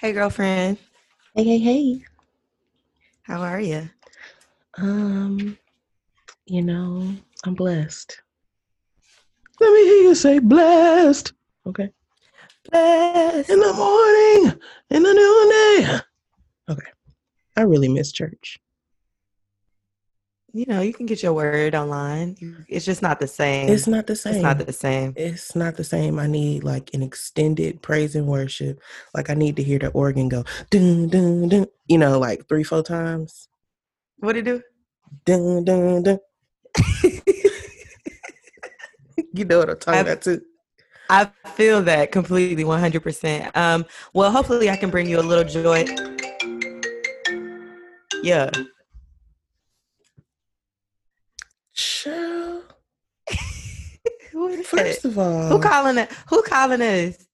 Hey, girlfriend. Hey, hey, hey. How are you? You know, I'm blessed. Let me hear you say blessed. Okay. Blessed. In the morning, in the noonday. Okay. I really miss church. You know, you can get your word online. It's just not the same. It's not the same. I need like an extended praise and worship. Like I need to hear the organ go, dun, dun, dun, you know, like 3-4 times. What'd it do? Dun, dun, dun. You know what I'm talking about too. I feel that completely, 100%. Well, hopefully I can bring you a little joy. Yeah. Sure. First of all, who calling us?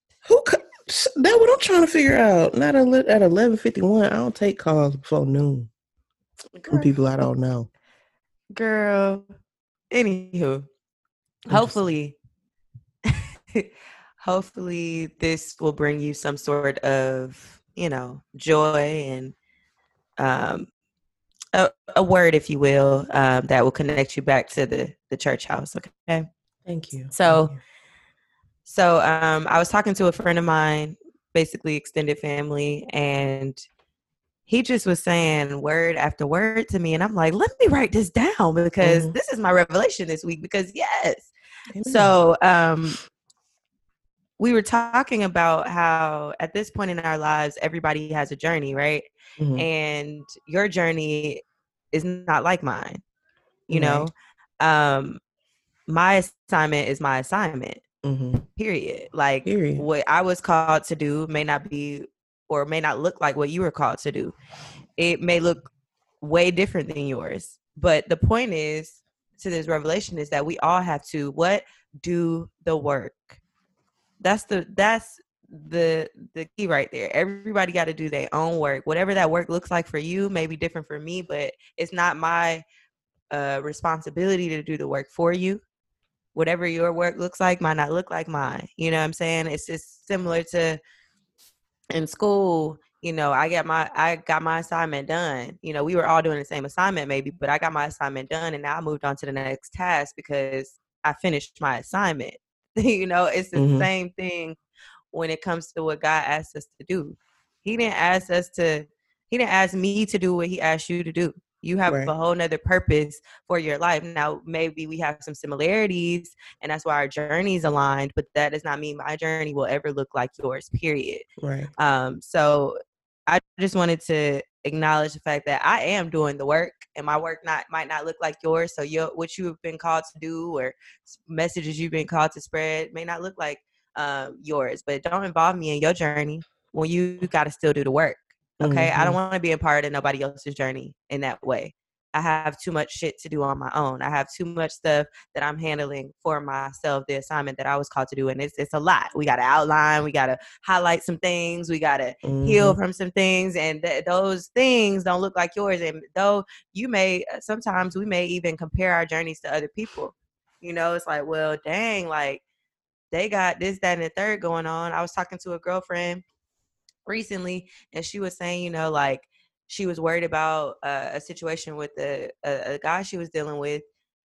That's what I'm trying to figure out. Not at 11:51. I don't take calls before noon. Girl. From people I don't know. Girl. Anywho, hopefully this will bring you some sort of, you know, joy and a word, if you will, that will connect you back to the church house. Okay. Thank you. So, I was talking to a friend of mine, basically extended family, and he just was saying word after word to me. And I'm like, let me write this down because this is my revelation this week because yes. Mm-hmm. So, we were talking about how at this point in our lives, everybody has a journey, right? Mm-hmm. And your journey is not like mine. You know, my assignment is my assignment. Mm-hmm. Period. Like what I was called to do may not be or may not look like what you were called to do. It may look way different than yours. But the point is to this revelation is that we all have to do the work. That's the key right there. Everybody got to do their own work. Whatever that work looks like for you may be different for me, but it's not my responsibility to do the work for you. Whatever your work looks like might not look like mine. You know what I'm saying? It's just similar to in school. You know, I got my assignment done. You know, we were all doing the same assignment maybe, but I got my assignment done and now I moved on to the next task because I finished my assignment. You know, it's the same thing when it comes to what God asked us to do. He didn't ask me to do what he asked you to do. You have a whole nother purpose for your life. Now, maybe we have some similarities and that's why our journeys aligned, but that does not mean my journey will ever look like yours, period. Right. So I just wanted to acknowledge the fact that I am doing the work and my work might not look like yours. So what you have been called to do or messages you've been called to spread may not look like yours, but don't involve me in your journey when you got to still do the work. Okay. I don't want to be a part of nobody else's journey in that way. I have too much shit to do on my own. I have too much stuff that I'm handling for myself, the assignment that I was called to do. And it's a lot. We got to outline. We got to highlight some things. We got to heal from some things. And those things don't look like yours. And though sometimes we may even compare our journeys to other people. You know, it's like, well, dang, like they got this, that, and the third going on. I was talking to a girlfriend recently and she was saying, you know, like, she was worried about a situation with a guy she was dealing with,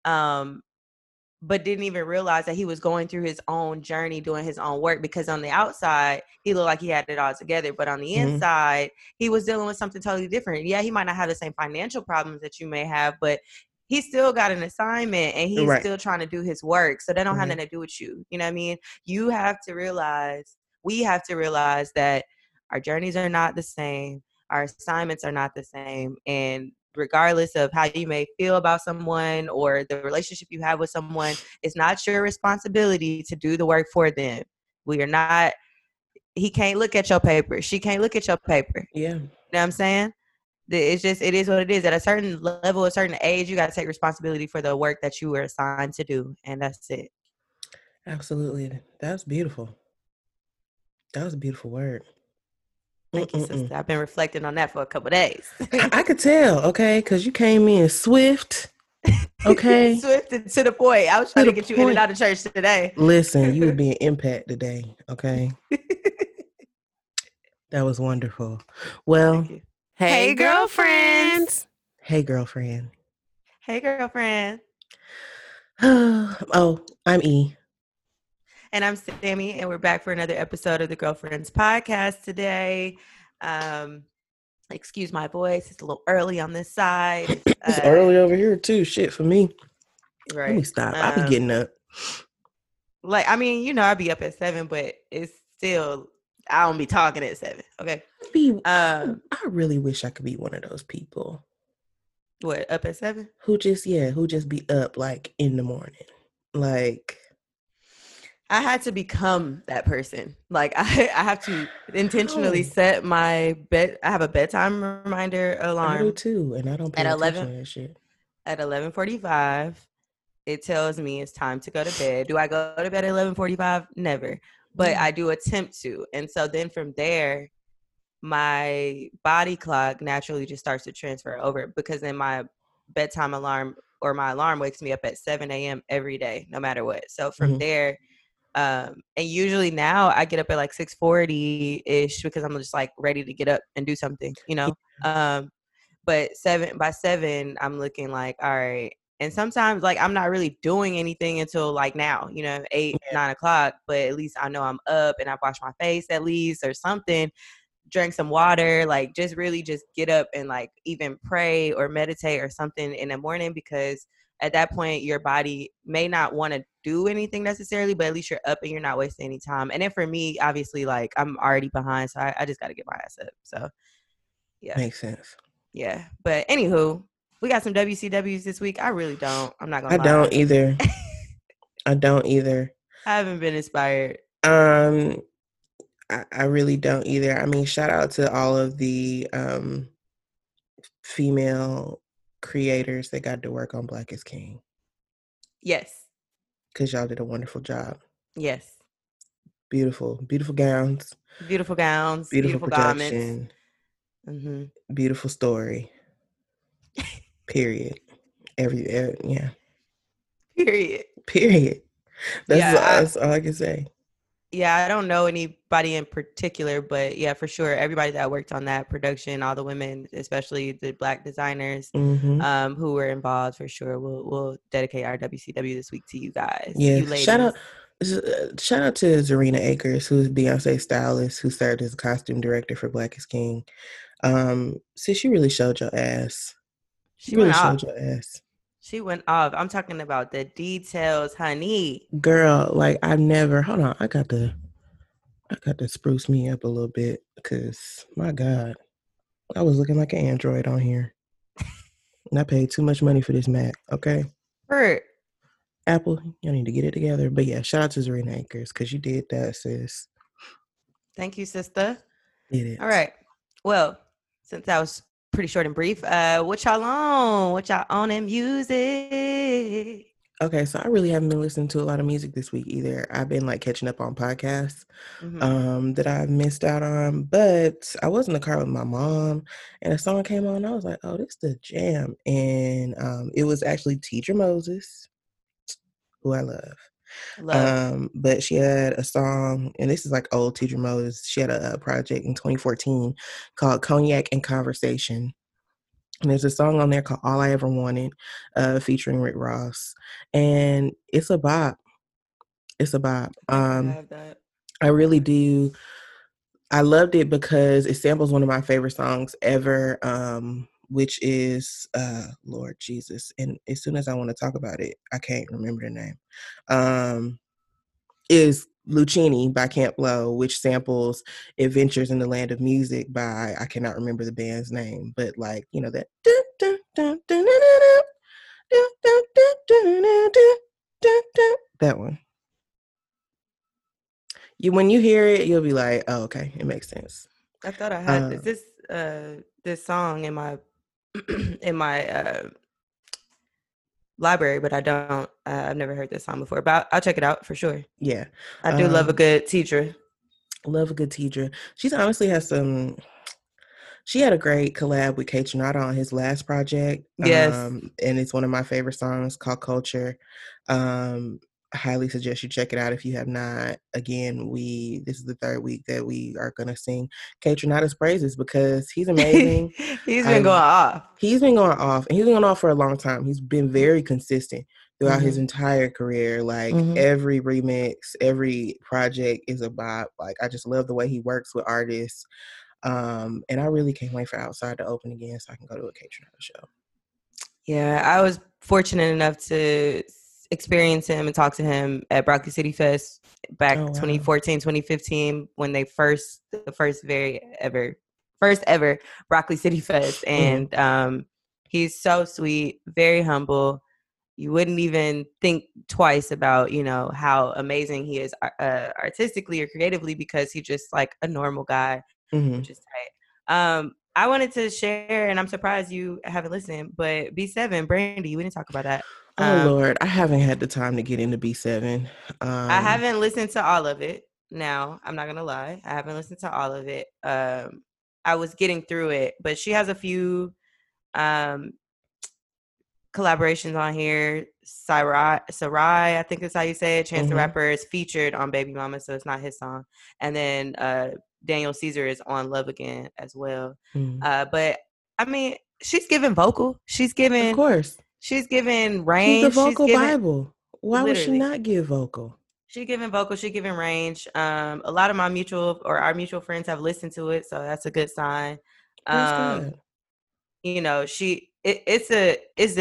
but didn't even realize that he was going through his own journey, doing his own work, because on the outside, he looked like he had it all together. But on the inside, he was dealing with something totally different. Yeah, he might not have the same financial problems that you may have, but he still got an assignment and he's still trying to do his work. So that don't have nothing to do with you. You know what I mean? We have to realize that our journeys are not the same. Our assignments are not the same. And regardless of how you may feel about someone or the relationship you have with someone, it's not your responsibility to do the work for them. He can't look at your paper. She can't look at your paper. Yeah. You know what I'm saying? It's just, it is what it is. At a certain level, a certain age, you got to take responsibility for the work that you were assigned to do. And that's it. Absolutely. That's beautiful. That was a beautiful word. Thank you, sister. I've been reflecting on that for a couple of days. I could tell, okay, because you came in swift, okay? Swift and to the point. I was trying to get you in and out of church today. Listen, you would be an impact today, okay? That was wonderful. Well, hey, girlfriends. Hey, girlfriend. Hey, girlfriend. Oh, I'm E. And I'm Sammy, and we're back for another episode of the Girlfriends Podcast today. Excuse my voice. It's a little early on this side. It's early over here, too. Shit for me. Right. Let me stop. I be getting up. Like, I mean, you know, I be up at 7, but it's still... I don't be talking at 7. Okay. I really wish I could be one of those people. What, up at 7? Who just be up like in the morning. Like I had to become that person. Like I have to intentionally set my bed. I have a bedtime reminder alarm. I do too, and I don't pay attention to that shit. At 11:45, it tells me it's time to go to bed. Do I go to bed at 11:45? Never. But I do attempt to. And so then from there, my body clock naturally just starts to transfer over, because then my bedtime alarm or my alarm wakes me up at 7 a.m. every day, no matter what. So from there, and usually now I get up at like 6:40-ish because I'm just like ready to get up and do something, you know? But by 7, I'm looking like, all right. And sometimes, like, I'm not really doing anything until, like, now, you know, 8, 9 o'clock. But at least I know I'm up and I've washed my face at least or something, drank some water, like, just really just get up and, like, even pray or meditate or something in the morning, because at that point, your body may not want to do anything necessarily, but at least you're up and you're not wasting any time. And then for me, obviously, like, I'm already behind, so I just got to get my ass up. So, yeah. Makes sense. Yeah. But anywho. We got some WCWs this week. I really don't. I'm not going to lie. I don't either. I haven't been inspired. I really don't either. I mean, shout out to all of the female creators that got to work on Black is King. Yes. Because y'all did a wonderful job. Yes. Beautiful. Beautiful gowns. Beautiful gowns. Beautiful production. Mm-hmm. Beautiful story. Period. Period. That's all I can say. Yeah, I don't know anybody in particular, but yeah, for sure, everybody that worked on that production, all the women, especially the Black designers who were involved, for sure. We'll dedicate our WCW this week to you guys. Yeah, you ladies. Shout out to Zerina Akers, who's Beyonce's stylist, who served as costume director for Black is King. So she really showed your ass. She really showed your ass. She went off. I'm talking about the details, honey. Girl, like hold on. I got to spruce me up a little bit, because my God, I was looking like an android on here. And I paid too much money for this Mac. Okay. Hurt. Apple, you need to get it together. But yeah, shout out to Zerina Akers, because you did that, sis. Thank you, sister. Did it. All right. Well, since that was pretty short and brief, what y'all on? What y'all on in music? Okay, so I really haven't been listening to a lot of music this week either. I've been like catching up on podcasts that I missed out on, but I was in the car with my mom and a song came on. I was like, oh, this is the jam. And it was actually Teacher Moses, who I love. But she had a song, and this is like old Teacher Moses. She had a project in 2014 called Cognac and Conversation, and there's a song on there called All I Ever Wanted, featuring Rick Ross, and it's a bop. I have that. I really do. I loved it because it samples one of my favorite songs ever, which is Lord Jesus. And as soon as I want to talk about it, I can't remember the name. Is Lucini by Camp Lo, which samples Adventures in the Land of Music by, I cannot remember the band's name, but like, you know, that that one. When you hear it, you'll be like, oh, okay, it makes sense. I thought I had this song in my library, but I don't. I've never heard this song before, but I'll check it out for sure. Yeah, I do love a good teacher. Love a good teacher. She's honestly has some. She had a great collab with K. Tronada on his last project. Yes, and it's one of my favorite songs called Culture. highly suggest you check it out if you have not. Again, this is the third week that we are going to sing K. Tronada's praises because he's amazing. He's been going off. He's been going off, and he's been going off for a long time. He's been very consistent throughout his entire career. Like, every remix, every project is a bop. Like, I just love the way he works with artists. And I really can't wait for Outside to open again so I can go to a K. Tronada show. Yeah, I was fortunate enough to experience him and talk to him at Broccoli City Fest back 2014, 2015, when they first ever Broccoli City Fest. And he's so sweet, very humble. You wouldn't even think twice about, you know, how amazing he is artistically or creatively, because he's just like a normal guy, which is tight. I wanted to share, and I'm surprised you haven't listened, but B7, Brandy, we didn't talk about that. Oh, Lord, I haven't had the time to get into B7. I haven't listened to all of it now. I'm not going to lie. I haven't listened to all of it. I was getting through it, but she has a few collaborations on here. Sarai, I think that's how you say it. Chance the Rapper is featured on Baby Mama, so it's not his song. And then Daniel Caesar is on Love Again as well. But, I mean, she's giving vocal. She's giving... Of course. She's giving range. She's a vocal Bible. Why would she not give vocal? She's giving vocal. She's giving range. A lot of our mutual friends have listened to it, so that's a good sign. You know, it's a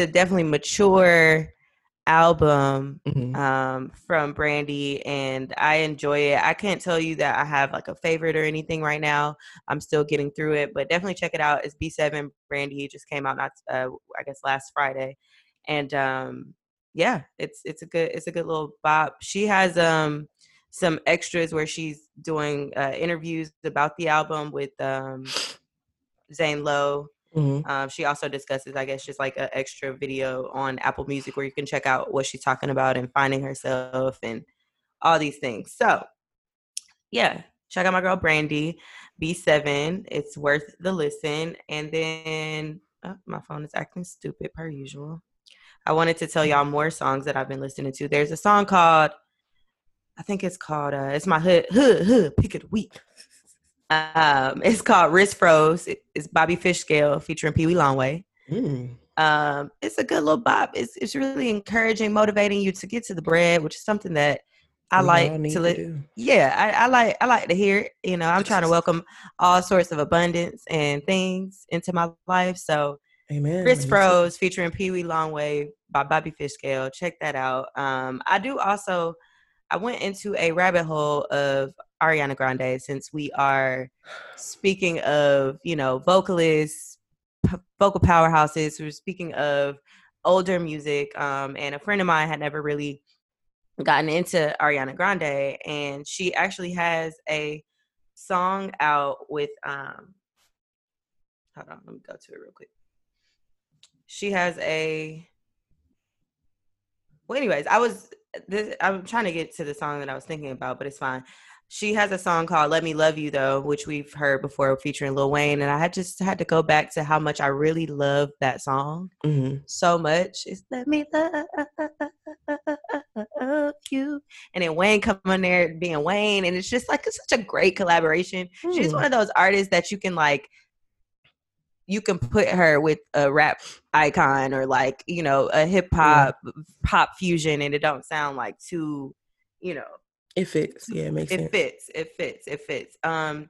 definitely mature album from Brandy, and I enjoy it. I can't tell you that I have like a favorite or anything right now. I'm still getting through it, but definitely check it out. It's B7 Brandy. He just came out I guess last Friday, and yeah, it's a good little bop. She has some extras where she's doing interviews about the album with Zane Lowe. She also discusses, I guess, just like an extra video on Apple Music where you can check out what she's talking about and finding herself and all these things. So, yeah, check out my girl Brandy, B7. It's worth the listen. And then my phone is acting stupid per usual. I wanted to tell y'all more songs that I've been listening to. There's a song called, I think it's called, it's my hood pick of the week. It's called Wrist Froze. It's Bobby Fishscale featuring Pee Wee Longway. It's a good little bop. It's really encouraging, motivating you to get to the bread, which is something that I like to do. Yeah, I like to hear it. You know, I'm trying to welcome all sorts of abundance and things into my life. So, amen. Wrist Froze featuring Pee Wee Longway by Bobby Fishscale. Check that out. I went into a rabbit hole of Ariana Grande, since we are speaking of, you know, vocalists, vocal powerhouses. We're speaking of older music, and a friend of mine had never really gotten into Ariana Grande, and she actually has a song out with hold on, let me go to it real quick. She has a I'm trying to get to the song that I was thinking about, but it's fine. She has a song called Let Me Love You, though, which we've heard before featuring Lil Wayne. And I had to go back to how much I really love that song so much. It's Let Me Love You. And then Wayne come on there being Wayne. And it's just like it's such a great collaboration. Mm. She's one of those artists that you can like, you can put her with a rap icon or like, you know, a hip hop, pop fusion. And it don't sound like too, you know. It fits. Yeah, it makes sense. It fits.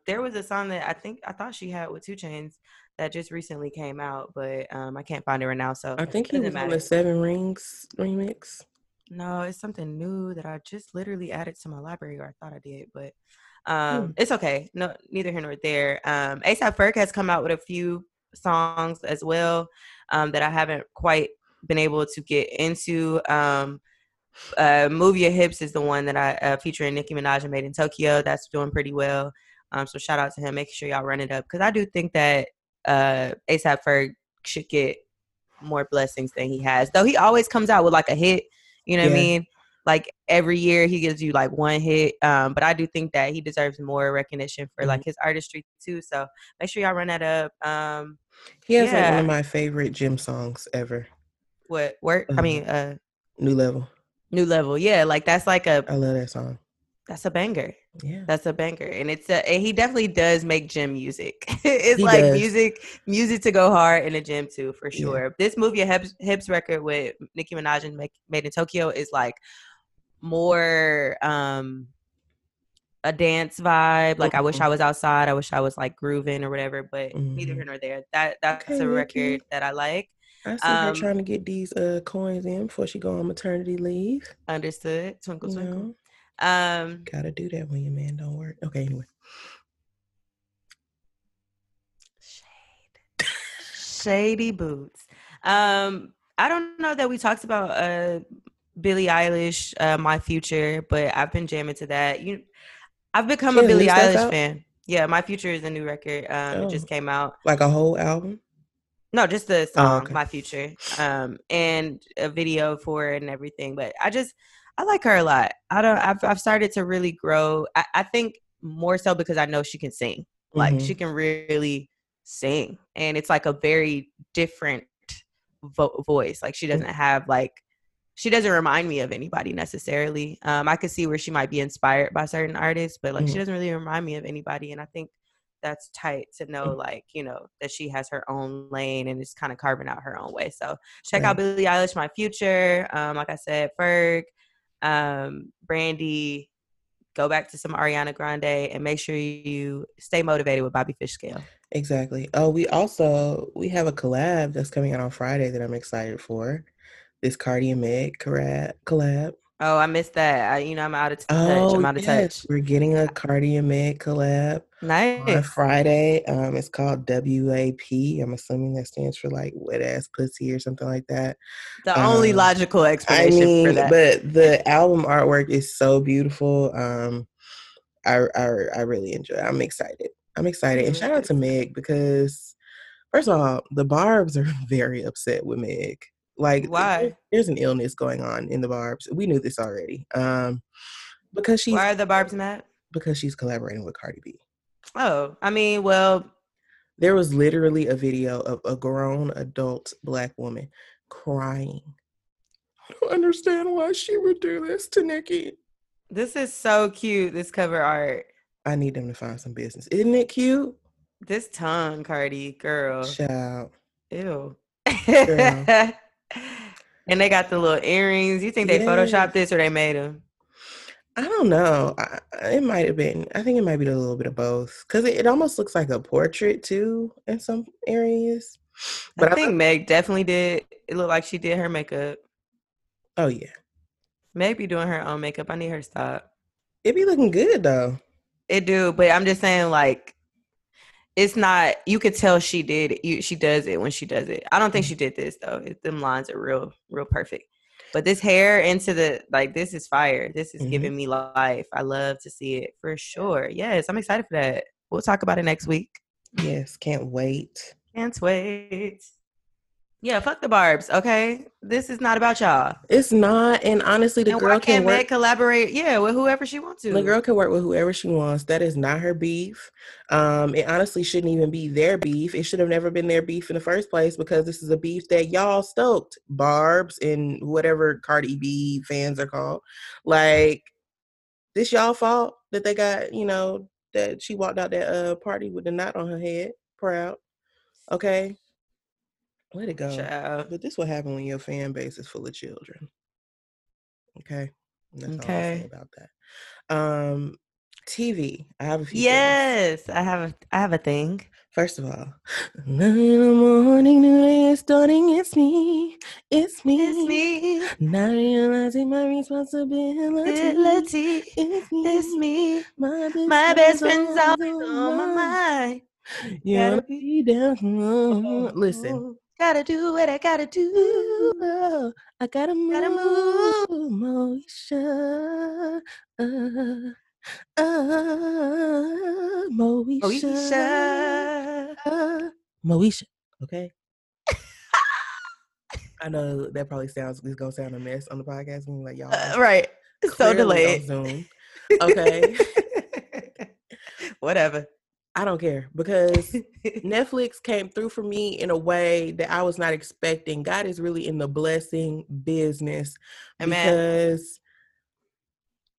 There was a song that I thought she had with 2 Chainz that just recently came out, but I can't find it right now. So I think he was on the 7 Rings remix. No, it's something new that I just literally added to my library, or I thought I did, but it's okay. No, neither here nor there. A$AP Ferg has come out with a few songs as well that I haven't quite been able to get into. Move Your Hips is the one that I featuring Nicki Minaj and Made in Tokyo. That's doing pretty well. So shout out to him. Make sure y'all run it up, because I do think that A$AP Ferg should get more blessings than he has. Though he always comes out with like a hit, you know what I mean? Like every year he gives you like one hit. But I do think that he deserves more recognition for like his artistry too. So make sure y'all run that up. He has like one of my favorite gym songs ever. What? Work? New Level. New Level. Yeah, like that's like I love that song. That's a banger. Yeah, that's a banger. And and he definitely does make gym music. It's he like does. music to go hard in the gym too, for sure. Yeah. This movie, a Hips record with Nicki Minaj and Made in Tokyo, is like more a dance vibe. Like, I wish I was outside. I wish I was like grooving or whatever, but neither here nor there. That's a record that I like. I see her trying to get these coins in before she go on maternity leave. Understood. Twinkle, twinkle. You know. Gotta do that when your man don't work. Okay, anyway. Shade. Shady boots. I don't know that we talked about Billie Eilish, My Future, but I've been jamming to that. I've become a Billie Eilish fan. Yeah, My Future is a new record. It just came out. Like a whole album? No, just the song, My Future, and a video for it and everything. But I like her a lot. I've started to really grow. I think more so because I know she can sing. Like, she can really sing. And it's like a very different voice. Like, she doesn't have she doesn't remind me of anybody necessarily. I could see where she might be inspired by certain artists, but she doesn't really remind me of anybody. And I think that's tight to know, that she has her own lane and is kind of carving out her own way. So check out Billie Eilish, My Future. Like I said, Ferg. Brandy, go back to some Ariana Grande, and make sure you stay motivated with Bobby Fishscale. Exactly. Oh, we have a collab that's coming out on Friday that I'm excited for. This Cardi and Meg collab. Oh, I missed that. I'm out of touch. Touch. We're getting a Cardi and Meg collab. Nice. On Friday. It's called WAP. I'm assuming that stands for like wet ass pussy or something like that. The only logical explanation for that. But the album artwork is so beautiful. I really enjoy it. I'm excited. And shout out to Meg, because first of all, the Barbs are very upset with Meg. Like, why? There's an illness going on in the Barbs. We knew this already. Because she's why are the Barbs mad? Because she's collaborating with Cardi B. Oh, I mean, well, there was literally a video of a grown adult Black woman crying. I don't understand why she would do this to Nicki. This is so cute. This cover art. I need them to find some business. Isn't it cute? This tongue, Cardi girl. Shout. Ew. Girl. And they got the little earrings. You think they photoshopped this or they made them? I don't know. It might have been. I think it might be a little bit of both, because it almost looks like a portrait too in some areas. But I think Meg definitely did. It looked like she did her makeup. Oh yeah, Meg be doing her own makeup. I need her to stop. It be looking good though. It do, but I'm just saying like. It's not, you could tell she did it. She does it when she does it. I don't think she did this though. Them lines are real, real perfect. But this hair into the, like, this is fire. This is giving me life. I love to see it for sure. Yes, I'm excited for that. We'll talk about it next week. Yes, can't wait. Yeah, fuck the Barbs, okay? This is not about y'all. It's not, and honestly, the girl can work. Meg collaborate, yeah, with whoever she wants to. The girl can work with whoever she wants. That is not her beef. It honestly shouldn't even be their beef. It should have never been their beef in the first place, because this is a beef that y'all stoked. Barbs and whatever Cardi B fans are called. Like, this y'all fault that they got, that she walked out that party with a knot on her head. Proud. Okay? Let it go. Child. But this will happen when your fan base is full of children. Okay? That's all I say about that. TV. I have a few things. I have a thing. First of all, 9 in the morning, new day is starting. It's me. Now realizing my responsibility. It's me. My best friend's always on my mind. Yeah. Gotta be down. Listen. Gotta do what I gotta do. Oh, I gotta move. Moesha. Moesha. Moesha. Okay. I know that probably it's gonna sound a mess on the podcast. When like y'all, right? So delayed. On Zoom. Okay. Whatever. I don't care, because Netflix came through for me in a way that I was not expecting. God is really in the blessing business. Amen. Because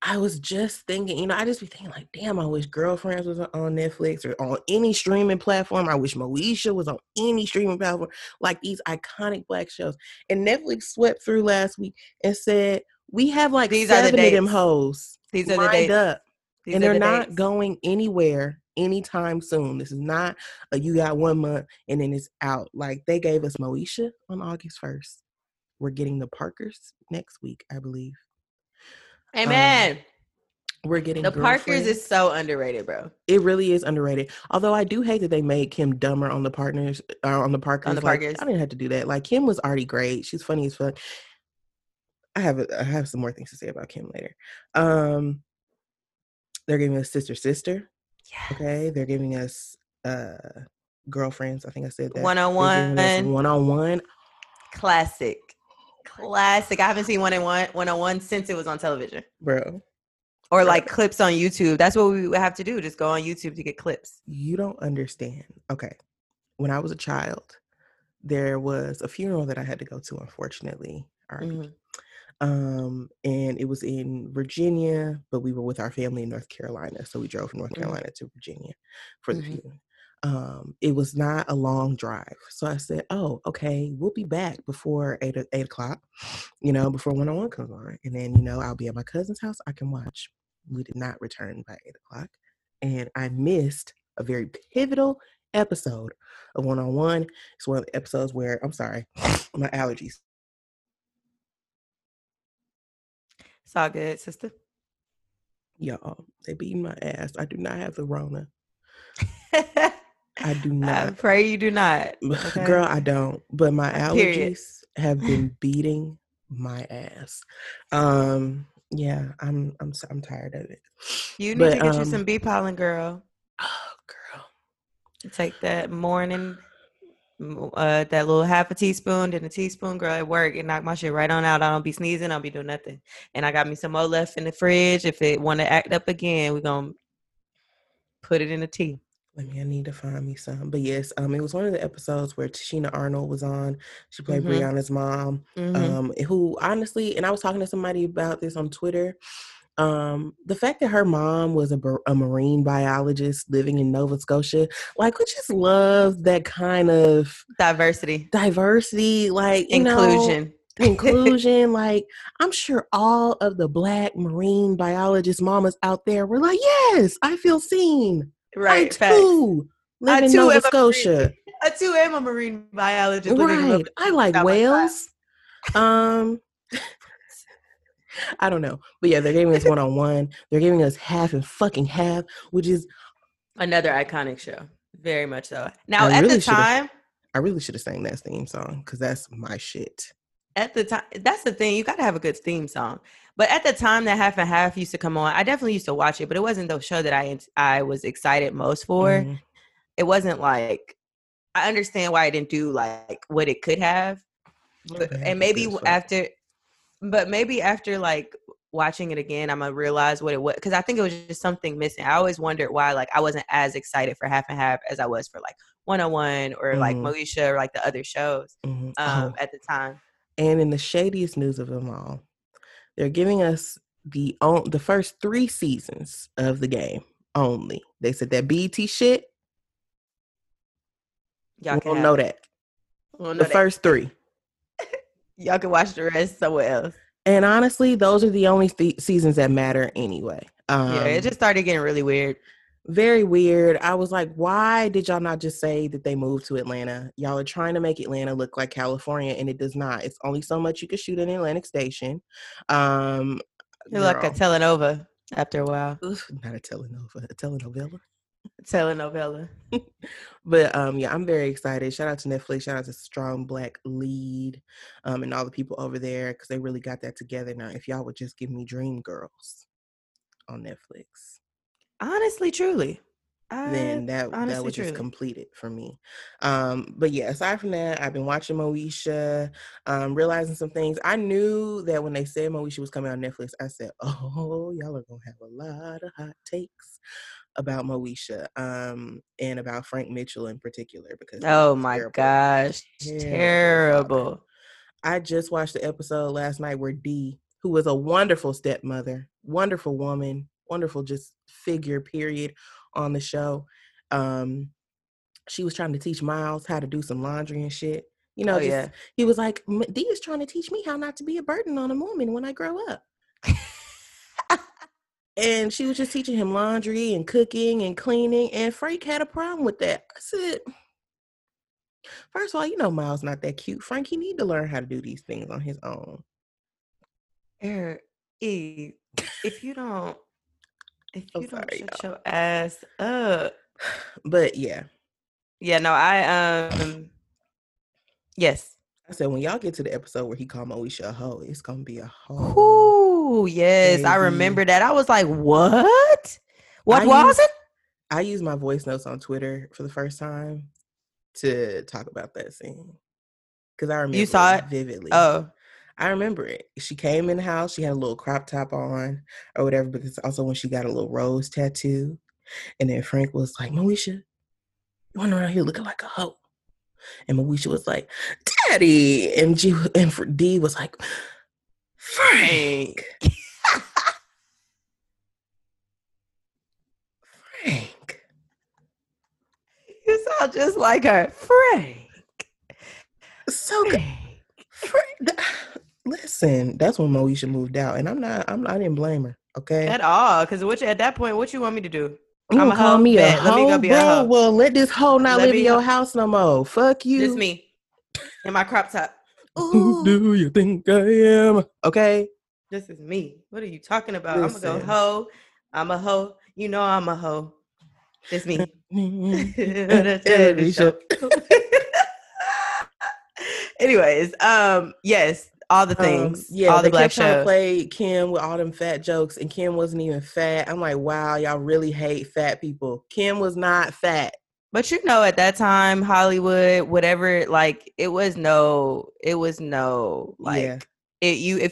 I was just thinking, you know, I just be thinking like, damn, I wish Girlfriends was on Netflix or on any streaming platform. I wish Moesha was on any streaming platform, like these iconic Black shows. And Netflix swept through last week and said, we have like these 7 of them hoes. These are the dates. Up. These and they're the not dates. Going anywhere anytime soon. This is not a you got 1 month and then it's out. Like, they gave us Moesha on August 1st. We're getting The Parkers next week, I believe. Amen. We're getting The Parkers is so underrated, bro. It really is underrated. Although I do hate that they made Kim dumber on The Parkers. On The Parkers. I didn't have to do that. Like, Kim was already great. She's funny as fuck. I have some more things to say about Kim later. They're giving us Sister. Yes. Okay. They're giving us Girlfriends. I think I said that. One on One. Classic. I haven't seen One on One since it was on television, bro. Or like clips on YouTube. That's what we have to do. Just go on YouTube to get clips. You don't understand. Okay. When I was a child, there was a funeral that I had to go to, unfortunately. All right. Mm-hmm. And it was in Virginia, but we were with our family in North Carolina, so we drove from North Carolina to Virginia for the funeral. It was not a long drive, so I said, "Oh, okay, we'll be back before 8 o'clock, you know, before One on One comes on, and then you know I'll be at my cousin's house. I can watch." We did not return by 8 o'clock, and I missed a very pivotal episode of One on One. It's one of the episodes where I'm sorry, my allergies. It's all good, sister. Y'all, they beating my ass. I do not have the Rona. I do not. I pray you do not. Okay? Girl, I don't. But my allergies have been beating my ass. Yeah, I'm tired of it. You need to get you some bee pollen, girl. Oh, girl. Take that morning, that little half a teaspoon, then a teaspoon, girl, at work, and knock my shit right on out. I don't be sneezing, I don't be doing nothing. And I got me some more left in the fridge. If it want to act up again, we're going to put it in the tea. I mean, I need to find me some. But yes, it was one of the episodes where Tashina Arnold was on. She played Brianna's mom, who honestly, and I was talking to somebody about this on Twitter, the fact that her mom was a marine biologist living in Nova Scotia, like, we just love that kind of diversity, like, inclusion. Like, I'm sure all of the Black marine biologist mamas out there were like, yes, I feel seen. Right. I too live in Nova Scotia. I too am a marine biologist. Right. I like whales. I don't know. But yeah, they're giving us One on One. They're giving us Half and fucking Half, which is another iconic show. Very much so. Now, I really should have sang that theme song because that's my shit. At the time, that's the thing. You got to have a good theme song. But at the time that Half and Half used to come on, I definitely used to watch it, but it wasn't the show that I was excited most for. Mm-hmm. It wasn't like, I understand why it didn't do like what it could have. But, and maybe after... But maybe after, like, watching it again, I'm going to realize what it was. Because I think it was just something missing. I always wondered why, like, I wasn't as excited for Half and Half as I was for, like, One on One or, like, Moesha or, like, the other shows at the time. And in the shadiest news of them all, they're giving us the first 3 seasons of the game only. They said that BET shit, y'all can know that. First 3. Y'all can watch the rest somewhere else. And honestly, those are the only seasons that matter anyway. Yeah, it just started getting really weird. Very weird. I was like, why did y'all not just say that they moved to Atlanta? Y'all are trying to make Atlanta look like California, and it does not. It's only so much you can shoot in Atlantic Station. You're like a telenova after a while. Not a telenova. A telenovela. Telenovela. But yeah, I'm very excited. Shout out to Netflix. Shout out to Strong Black Lead and all the people over there because they really got that together. Now, if y'all would just give me Dream Girls on Netflix, honestly, truly, then that was just completed for me. But yeah, aside from that, I've been watching Moesha, realizing some things. I knew that when they said Moesha was coming on Netflix, I said, oh, y'all are gonna have a lot of hot takes. about Moesha and about Frank Mitchell in particular, because oh my terrible. Gosh, yeah. Terrible. I just watched the episode last night where Dee, who was a wonderful stepmother, wonderful woman, wonderful just figure period on the show. She was trying to teach Miles how to do some laundry and shit. You know, he was like, Dee is trying to teach me how not to be a burden on a woman when I grow up. And she was just teaching him laundry and cooking and cleaning. And Frank had a problem with that. I said, first of all, you know Miles not that cute. Frank, he need to learn how to do these things on his own. Eric, if you don't shut your ass up. But yeah. Yeah, no, I yes. I said, when y'all get to the episode where he called Moesha a hoe, it's going to be a hoe. Ooh, yes. Baby. I remember that. I was like, what? What was it? I used my voice notes on Twitter for the first time to talk about that scene. Because I remember you saw it vividly. Oh. I remember it. She came in the house. She had a little crop top on or whatever, because also when she got a little rose tattoo. And then Frank was like, Moesha, you went around here looking like a hoe. And Moesha was like, Daddy. And Dee was like, Frank. Frank. You sound just like her. Frank. So good. Frank. Listen, that's when Moesha moved out. And I didn't blame her. Okay. At all. Because at that point, what you want me to do? You I'm a call hoe, me a hoe, let me go bro. A hoe. Well, let this hoe not live in your house no more. Fuck you. Just me in my crop top. Ooh. Who do you think I am? Okay. This is me. What are you talking about? Listen. I'm going to go hoe. I'm a hoe. You know I'm a hoe. This me. Anyways, yes. All the things. Yeah, all the black shows. They kept trying to play Kim with all them fat jokes, and Kim wasn't even fat. I'm like, wow, y'all really hate fat people. Kim was not fat. But you know, at that time, Hollywood, whatever, like, it was no, if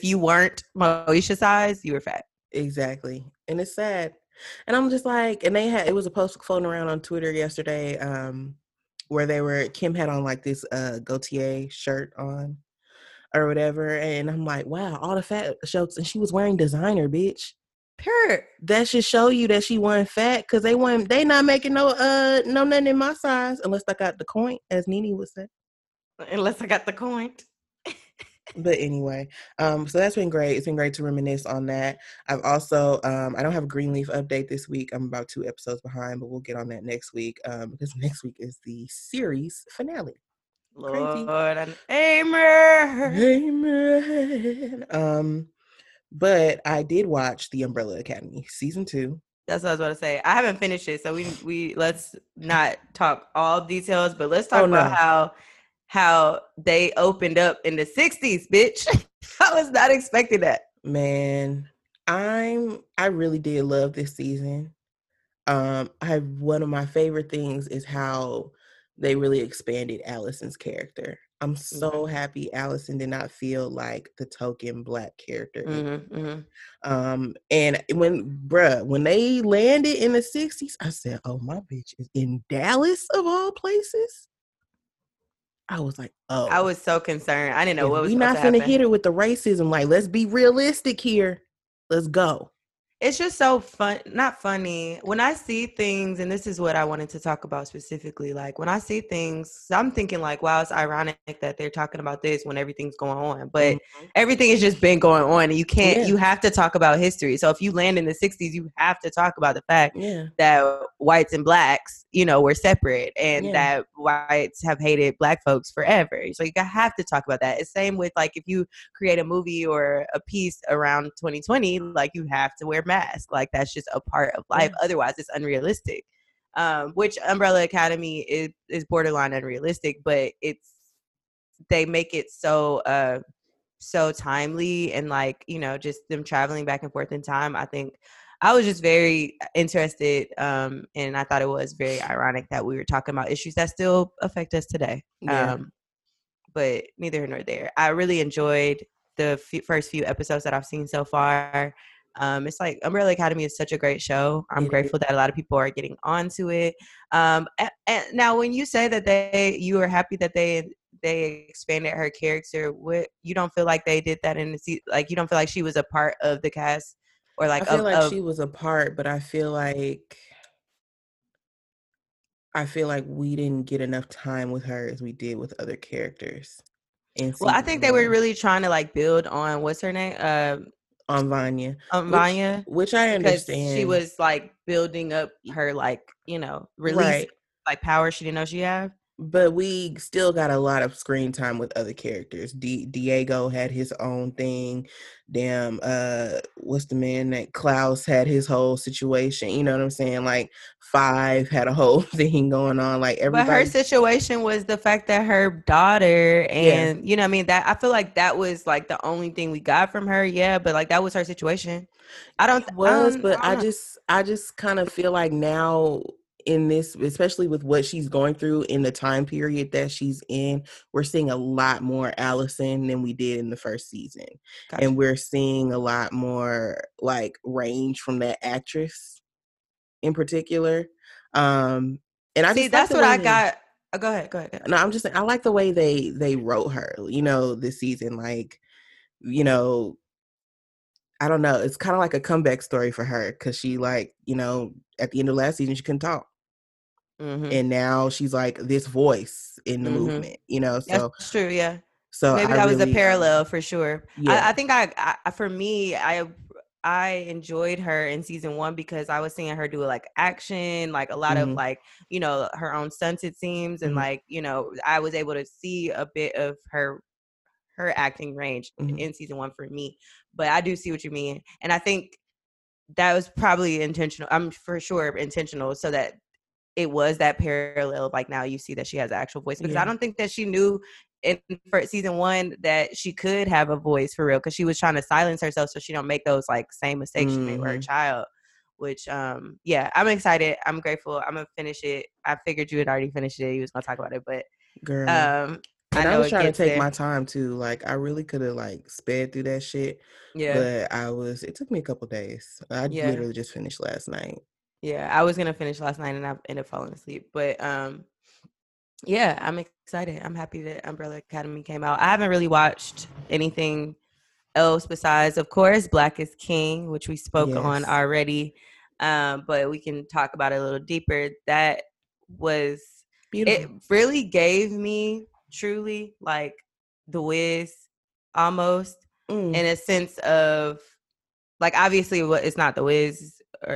you weren't Moesha size, you were fat. Exactly. And it's sad. And I'm just like, and it was a post floating around on Twitter yesterday where Kim had on like this Gaultier shirt on. Or whatever, and I'm like, wow, all the fat jokes, and she was wearing designer, bitch. Period. That should show you that she wasn't fat, because they not making no nothing in my size unless I got the coin, as Nene would say. Unless I got the coin. But anyway, so that's been great. It's been great to reminisce on that. I've also, I don't have a Greenleaf update this week. I'm about 2 episodes behind, but we'll get on that next week because next week is the series finale. Lord, amen. But I did watch The Umbrella Academy season 2. That's what I was about to say. I haven't finished it, so we let's not talk all details, but let's talk about how they opened up in the 60s, bitch. I was not expecting that. Man, I really did love this season. One of my favorite things is how they really expanded Allison's character. I'm so happy Allison did not feel like the token black character. Mm-hmm, mm-hmm. And when they landed in the 60s, I said, oh, my bitch is in Dallas of all places. I was like, oh. I was so concerned. I didn't know what was going to happen. We're not finna hit her with the racism. Like, let's be realistic here. Let's go. It's just so fun, not funny. When I see things, and this is what I wanted to talk about specifically, like when I see things, I'm thinking like, wow, it's ironic that they're talking about this when everything's going on, but everything has just been going on, and you can't, you have to talk about history. So if you land in the 60s, you have to talk about the fact that whites and blacks, you know, were separate, and that whites have hated black folks forever. So you have to talk about that. It's same with like, if you create a movie or a piece around 2020, like you have to wear mask, like that's just a part of life. Otherwise it's unrealistic, which Umbrella Academy is borderline unrealistic, but they make it so so timely, and like, you know, just them traveling back and forth in time. I think I was just very interested, and I thought it was very ironic that we were talking about issues that still affect us today. But neither here nor there. I really enjoyed the first few episodes that I've seen so far. It's like Umbrella Academy is such a great show. I'm grateful that a lot of people are getting onto it. And now, when you say that you are happy that they expanded her character, you don't feel like they did that in the season? Like, you don't feel like she was a part of the cast, or like she was a part, but I feel like we didn't get enough time with her as we did with other characters. Well, I think they were really trying to like build on what's her name, on Vanya. On Vanya, which I understand. She was like building up her like, you know, release, right, like power she didn't know she had. But we still got a lot of screen time with other characters. Diego had his own thing. Damn, what's the man that Klaus had his whole situation? You know what I'm saying? Like, Five had a whole thing going on. Like, everybody. But her situation was the fact that her daughter, and you know what I mean? That I feel like that was like the only thing we got from her. Yeah, but like that was her situation. I just kind of feel like now, in this, especially with what she's going through in the time period that she's in, we're seeing a lot more Allison than we did in the first season. Gotcha. And we're seeing a lot more like range from that actress in particular. And I see, that's like what I got. Oh, go ahead. No, I'm just saying, I like the way they wrote her, you know, this season. Like, you know, I don't know. It's kind of like a comeback story for her, because she, like, you know, at the end of last season, she couldn't talk. Mm-hmm. And now she's like this voice in the movement, you know. So that's true, yeah. So maybe that was a parallel for sure. Yeah. I think for me I enjoyed her in season one because I was seeing her do like action, like a lot of like, you know, her own stunted scenes, and like, you know, I was able to see a bit of her acting range in season one for me. But I do see what you mean, and I think that was probably intentional. I'm for sure intentional, so that it was that parallel of like, now you see that she has an actual voice, because I don't think that she knew in season one that she could have a voice for real, because she was trying to silence herself so she don't make those like same mistakes she made with her child. Which I'm excited. I'm grateful. I'm gonna finish it. I figured you had already finished it. You was gonna talk about it, but girl, I was trying to take my time too. Like, I really could have like sped through that shit. Yeah. But it took me a couple days. I literally just finished last night. Yeah, I was gonna finish last night and I ended up falling asleep. But I'm excited. I'm happy that Umbrella Academy came out. I haven't really watched anything else besides, of course, Black is King, which we spoke on already. But we can talk about it a little deeper. That was beautiful. It really gave me truly like The Wiz almost, in a sense of like, obviously it's not The Wiz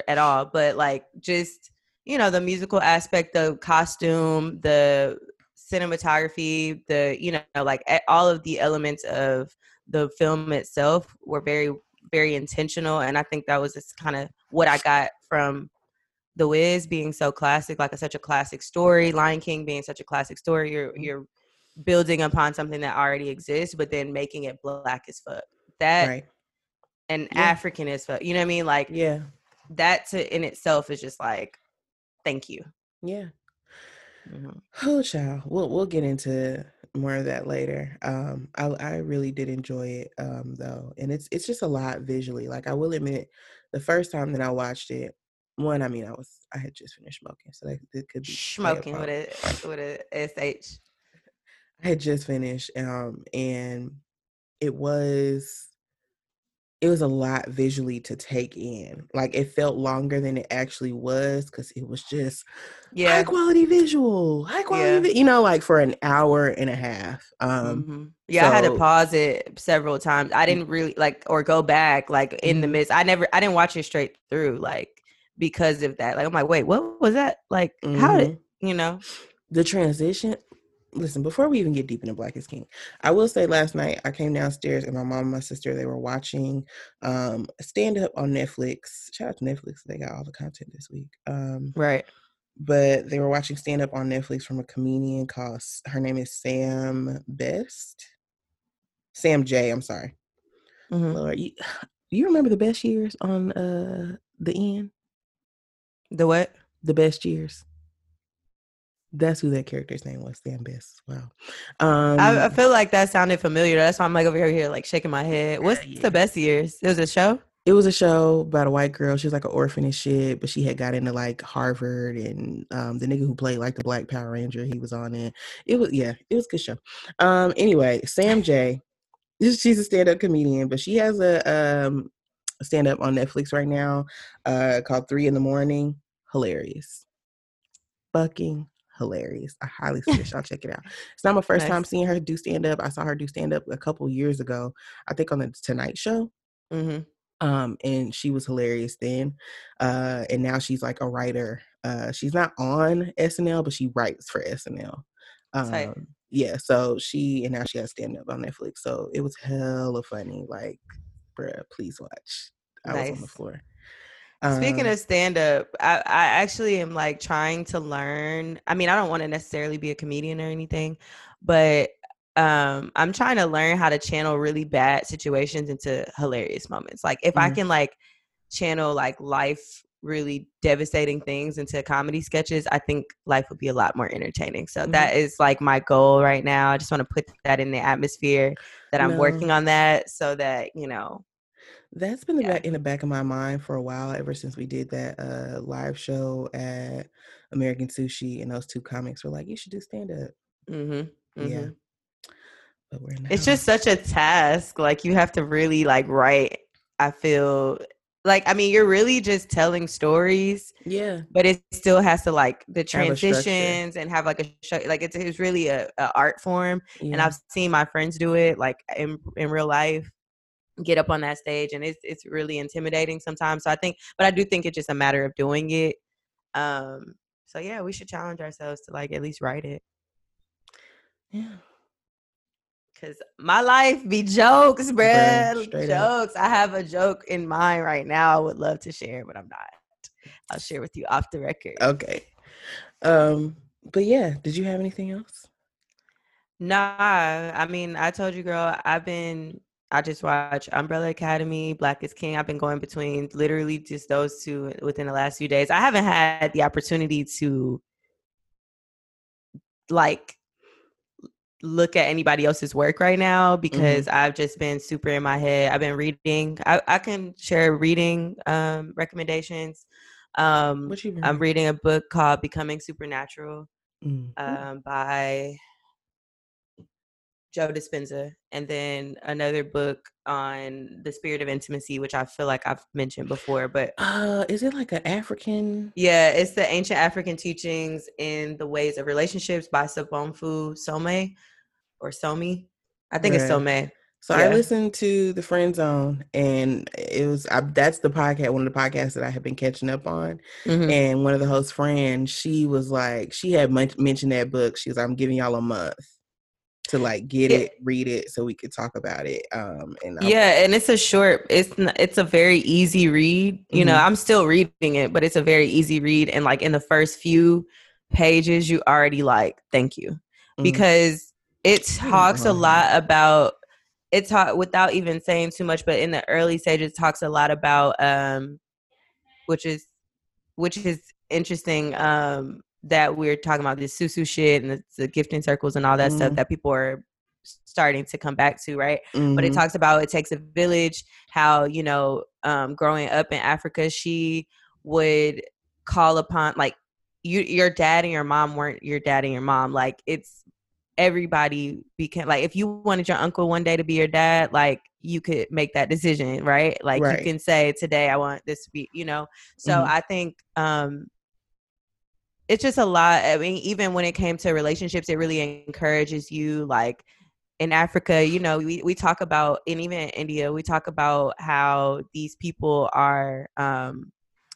at all, but like, just, you know, the musical aspect, the costume, the cinematography, the, you know, like all of the elements of the film itself were very, very intentional. And I think that was just kind of what I got from The Wiz being so classic, like such a classic story, Lion King being such a classic story. You're building upon something that already exists, but then making it Black as fuck. That and African as fuck. You know what I mean? Like, that in itself is just like, thank you. Yeah. Oh, child. We'll get into more of that later. I really did enjoy it, though, and it's just a lot visually. Like, I will admit, the first time that I watched it, I had just finished smoking, so that could be smoking with a SH. I had just finished, and it was a lot visually to take in. Like, it felt longer than it actually was, because it was just high quality visual, you know, like for an hour and a half. I had to pause it several times. I didn't really like, or go back like in the midst. I didn't watch it straight through, like, because of that. Like, I'm like, wait, what was that? Like, how did, you know? The transition. Listen, before we even get deep into Black is King, I will say last night I came downstairs and my mom and my sister, they were watching Stand Up on Netflix. Shout out to Netflix. They got all the content this week. Right. But they were watching Stand Up on Netflix from a comedian called, her name is Sam J, I'm sorry. Mm-hmm. Lord, you remember The Best Years on The End? The what? The Best Years. That's who that character's name was, Sam Best. Wow. I feel like that sounded familiar. That's why I'm like over here like shaking my head. What's The Best Years? It was a show? It was a show about a white girl. She was like an orphan and shit, but she had got into like Harvard, and the nigga who played like the Black Power Ranger, he was on it. It was, yeah, it was a good show. Anyway, Sam J, she's a stand-up comedian, but she has a stand-up on Netflix right now called 3 in the Morning. Hilarious. Fucking hilarious. I highly suggest y'all check it out. It's not my first time seeing her do stand-up. I saw her do stand-up a couple years ago, I think on the Tonight Show. Mm-hmm. And she was hilarious then. And now she's like a writer. She's not on SNL, but she writes for SNL. Yeah, so now she has stand up on Netflix. So it was hella funny. Like, bruh, please watch. I was on the floor. Speaking of stand up, I actually am like trying to learn. I mean, I don't want to necessarily be a comedian or anything, but I'm trying to learn how to channel really bad situations into hilarious moments. Like if I can like channel like life really devastating things into comedy sketches, I think life would be a lot more entertaining. So that is like my goal right now. I just want to put that in the atmosphere that I'm working on that, so that, you know, that's been in the back of my mind for a while, ever since we did that live show at American Sushi, and those two comics were like, you should do stand up. Yeah. But it's just such a task. Like you have to really like write. I feel like, I mean, you're really just telling stories. Yeah. But it still has to like the transitions and have like it's really a art form. Yeah. And I've seen my friends do it like in real life, get up on that stage, and it's really intimidating sometimes. So I do think it's just a matter of doing it. So yeah, we should challenge ourselves to like at least write it. Yeah. Because my life be jokes, bruh. Jokes. I have a joke in mind right now I would love to share, but I'm not. I'll share with you off the record. Okay. But yeah, did you have anything else? Nah. I mean, I told you, girl, I just watched Umbrella Academy, Black is King. I've been going between literally just those two within the last few days. I haven't had the opportunity to like look at anybody else's work right now, because I've just been super in my head. I've been reading. I can share reading recommendations. I'm reading a book called Becoming Supernatural by Joe Dispenza, and then another book on the Spirit of Intimacy, which I feel like I've mentioned before, but is it like an African? Yeah, it's the ancient African teachings in the ways of relationships by Sabomfu Somme or Somi. I think it's Somme. So yeah. I listened to The Friend Zone, and it was that's the podcast, one of the podcasts that I have been catching up on. And one of the hosts, Fran, she was like, she had mentioned that book. She was like, I'm giving y'all a month to like get it, read it, so we could talk about it. And it's a short. It's a very easy read. You know, I'm still reading it, but it's a very easy read. And like in the first few pages, you already like thank you, because it talks a lot about without even saying too much. But in the early stages, it talks a lot about which is interesting. That we're talking about this Susu shit and the gifting circles and all that stuff that people are starting to come back to, right? But it talks about it takes a village, how, you know, growing up in Africa, she would call upon, like, your dad and your mom weren't your dad and your mom. Like, it's everybody became, like, if you wanted your uncle one day to be your dad, like, you could make that decision, right? Like, you can say, today I want this to be, you know? So I think... it's just a lot. I mean, even when it came to relationships, it really encourages you. Like in Africa, you know, we talk about, and even in India, we talk about how these people are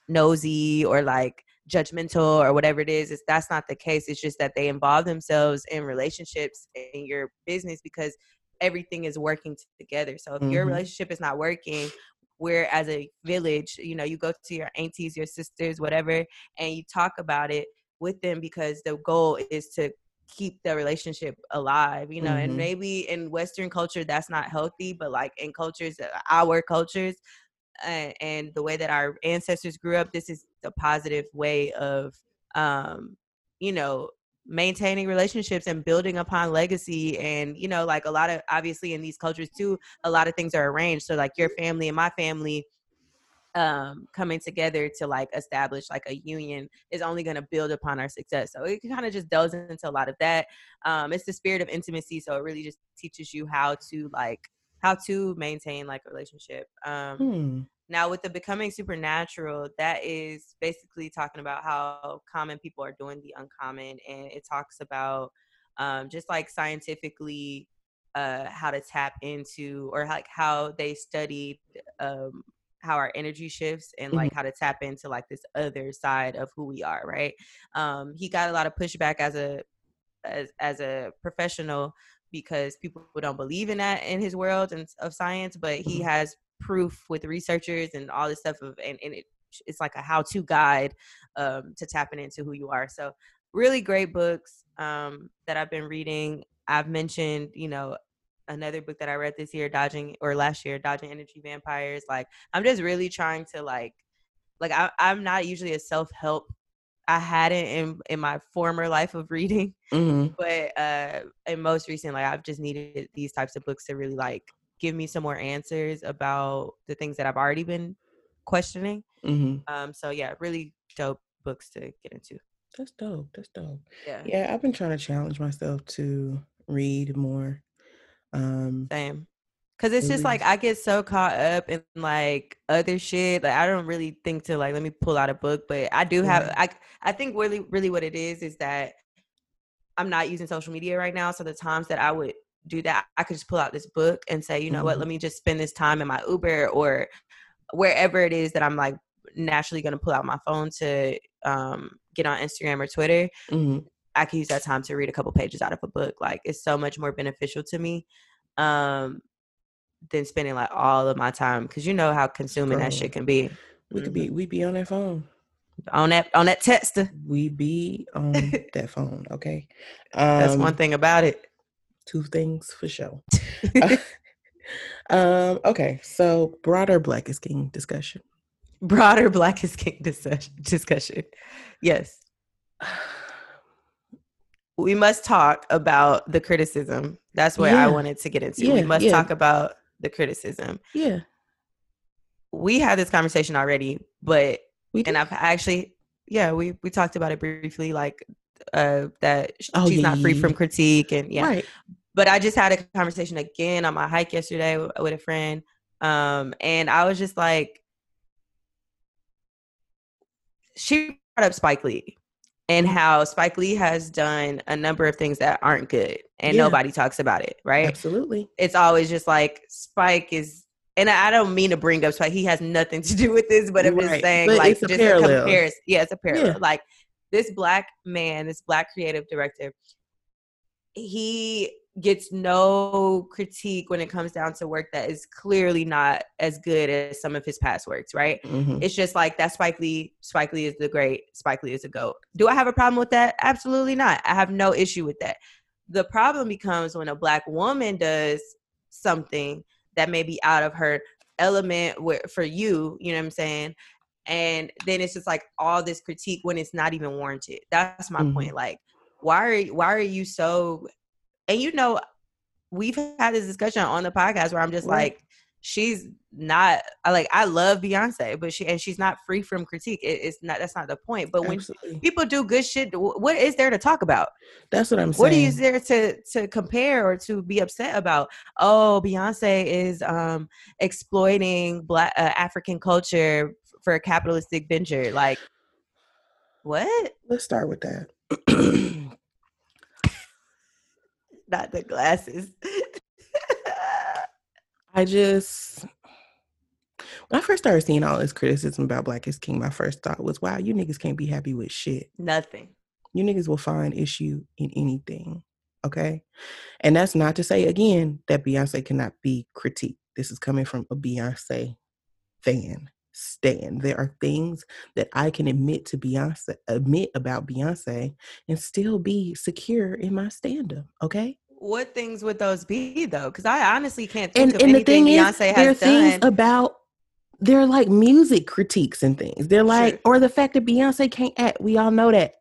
nosy or like judgmental or whatever it is. That's not the case. It's just that they involve themselves in relationships and your business, because everything is working together. So if your relationship is not working, where as a village, you know, you go to your aunties, your sisters, whatever, and you talk about it with them, because the goal is to keep the relationship alive, you know. And maybe in Western culture that's not healthy, but like in our cultures and the way that our ancestors grew up, this is a positive way of you know, maintaining relationships and building upon legacy. And, you know, like a lot of, obviously in these cultures too, a lot of things are arranged. So like your family and my family coming together to like establish like a union is only going to build upon our success. So it kind of just delves into a lot of that. It's the spirit of intimacy. So it really just teaches you how to maintain like a relationship. Now with the Becoming Supernatural, that is basically talking about how common people are doing the uncommon. And it talks about just like scientifically how to tap into, or like how they studied how our energy shifts and like how to tap into like this other side of who we are. Right. He got a lot of pushback as a professional because people don't believe in that in his world and of science, but he has proof with researchers and all this stuff and it's like a how-to guide to tapping into who you are. So really great books that I've been reading. I've mentioned, you know, another book that I read this year, Dodging Energy Vampires. Like, I'm just really trying to like I'm not usually a self-help. I hadn't in my former life of reading, but in most recent, like, I've just needed these types of books to really like give me some more answers about the things that I've already been questioning. So yeah, really dope books to get into. That's dope. Yeah. I've been trying to challenge myself to read more. Same. Cause it's just like, I get so caught up in like other shit. Like, I don't really think to like, let me pull out a book, but I do have, I think really, really what it is that I'm not using social media right now. So the times that I would do that, I could just pull out this book and say, you know what, let me just spend this time in my Uber or wherever it is that I'm like naturally going to pull out my phone to get on Instagram or Twitter. I can use that time to read a couple pages out of a book. Like, it's so much more beneficial to me than spending like all of my time, because you know how consuming that shit can be. We be on that phone, on that texter. We be on that phone. Okay, that's one thing about it. Two things for sure. Okay, so broader Black is King discussion. Yes. We must talk about the criticism. That's what I wanted to get into. We must talk about the criticism. Yeah. We had this conversation already, but I've actually, we talked about it briefly, like that she's not free from critique and right. But I just had a conversation again on my hike yesterday with a friend. And I was just like, she brought up Spike Lee and how Spike Lee has done a number of things that aren't good and nobody talks about it, right? Absolutely. It's always just like Spike is, and I don't mean to bring up Spike, he has nothing to do with this, but I'm just saying, but like, it's just a comparison. Yeah, it's a parallel. Yeah. Like, this Black man, this Black creative director, he gets no critique when it comes down to work that is clearly not as good as some of his past works, right? It's just like, that's Spike Lee. Spike Lee is the great. Spike Lee is a GOAT. Do I have a problem with that? Absolutely not. I have no issue with that. The problem becomes when a Black woman does something that may be out of her element for you, you know what I'm saying? And then it's just like all this critique when it's not even warranted. That's my point. Like, why are you so... And, you know, we've had this discussion on the podcast where I'm just like, she's not like, I love Beyonce, but she's not free from critique. It's not, that's not the point. But when people do good shit, what is there to talk about? That's what I'm saying. What is there to compare or to be upset about? Oh, Beyonce is exploiting Black African culture for a capitalistic venture. Like, what? Let's start with that. Not the glasses. When I first started seeing all this criticism about Black is King, my first thought was, wow, you niggas can't be happy with shit. Nothing. You niggas will find issue in anything. Okay? And that's not to say, again, that Beyonce cannot be critiqued. This is coming from a Beyonce fan. There are things that I can admit about Beyonce and still be secure in my stand-up. Okay, what things would those be though? Because I honestly can't think of anything Beyonce has done. There are things about, they're like music critiques and things. They're like, or the fact that Beyonce can't act. We all know that.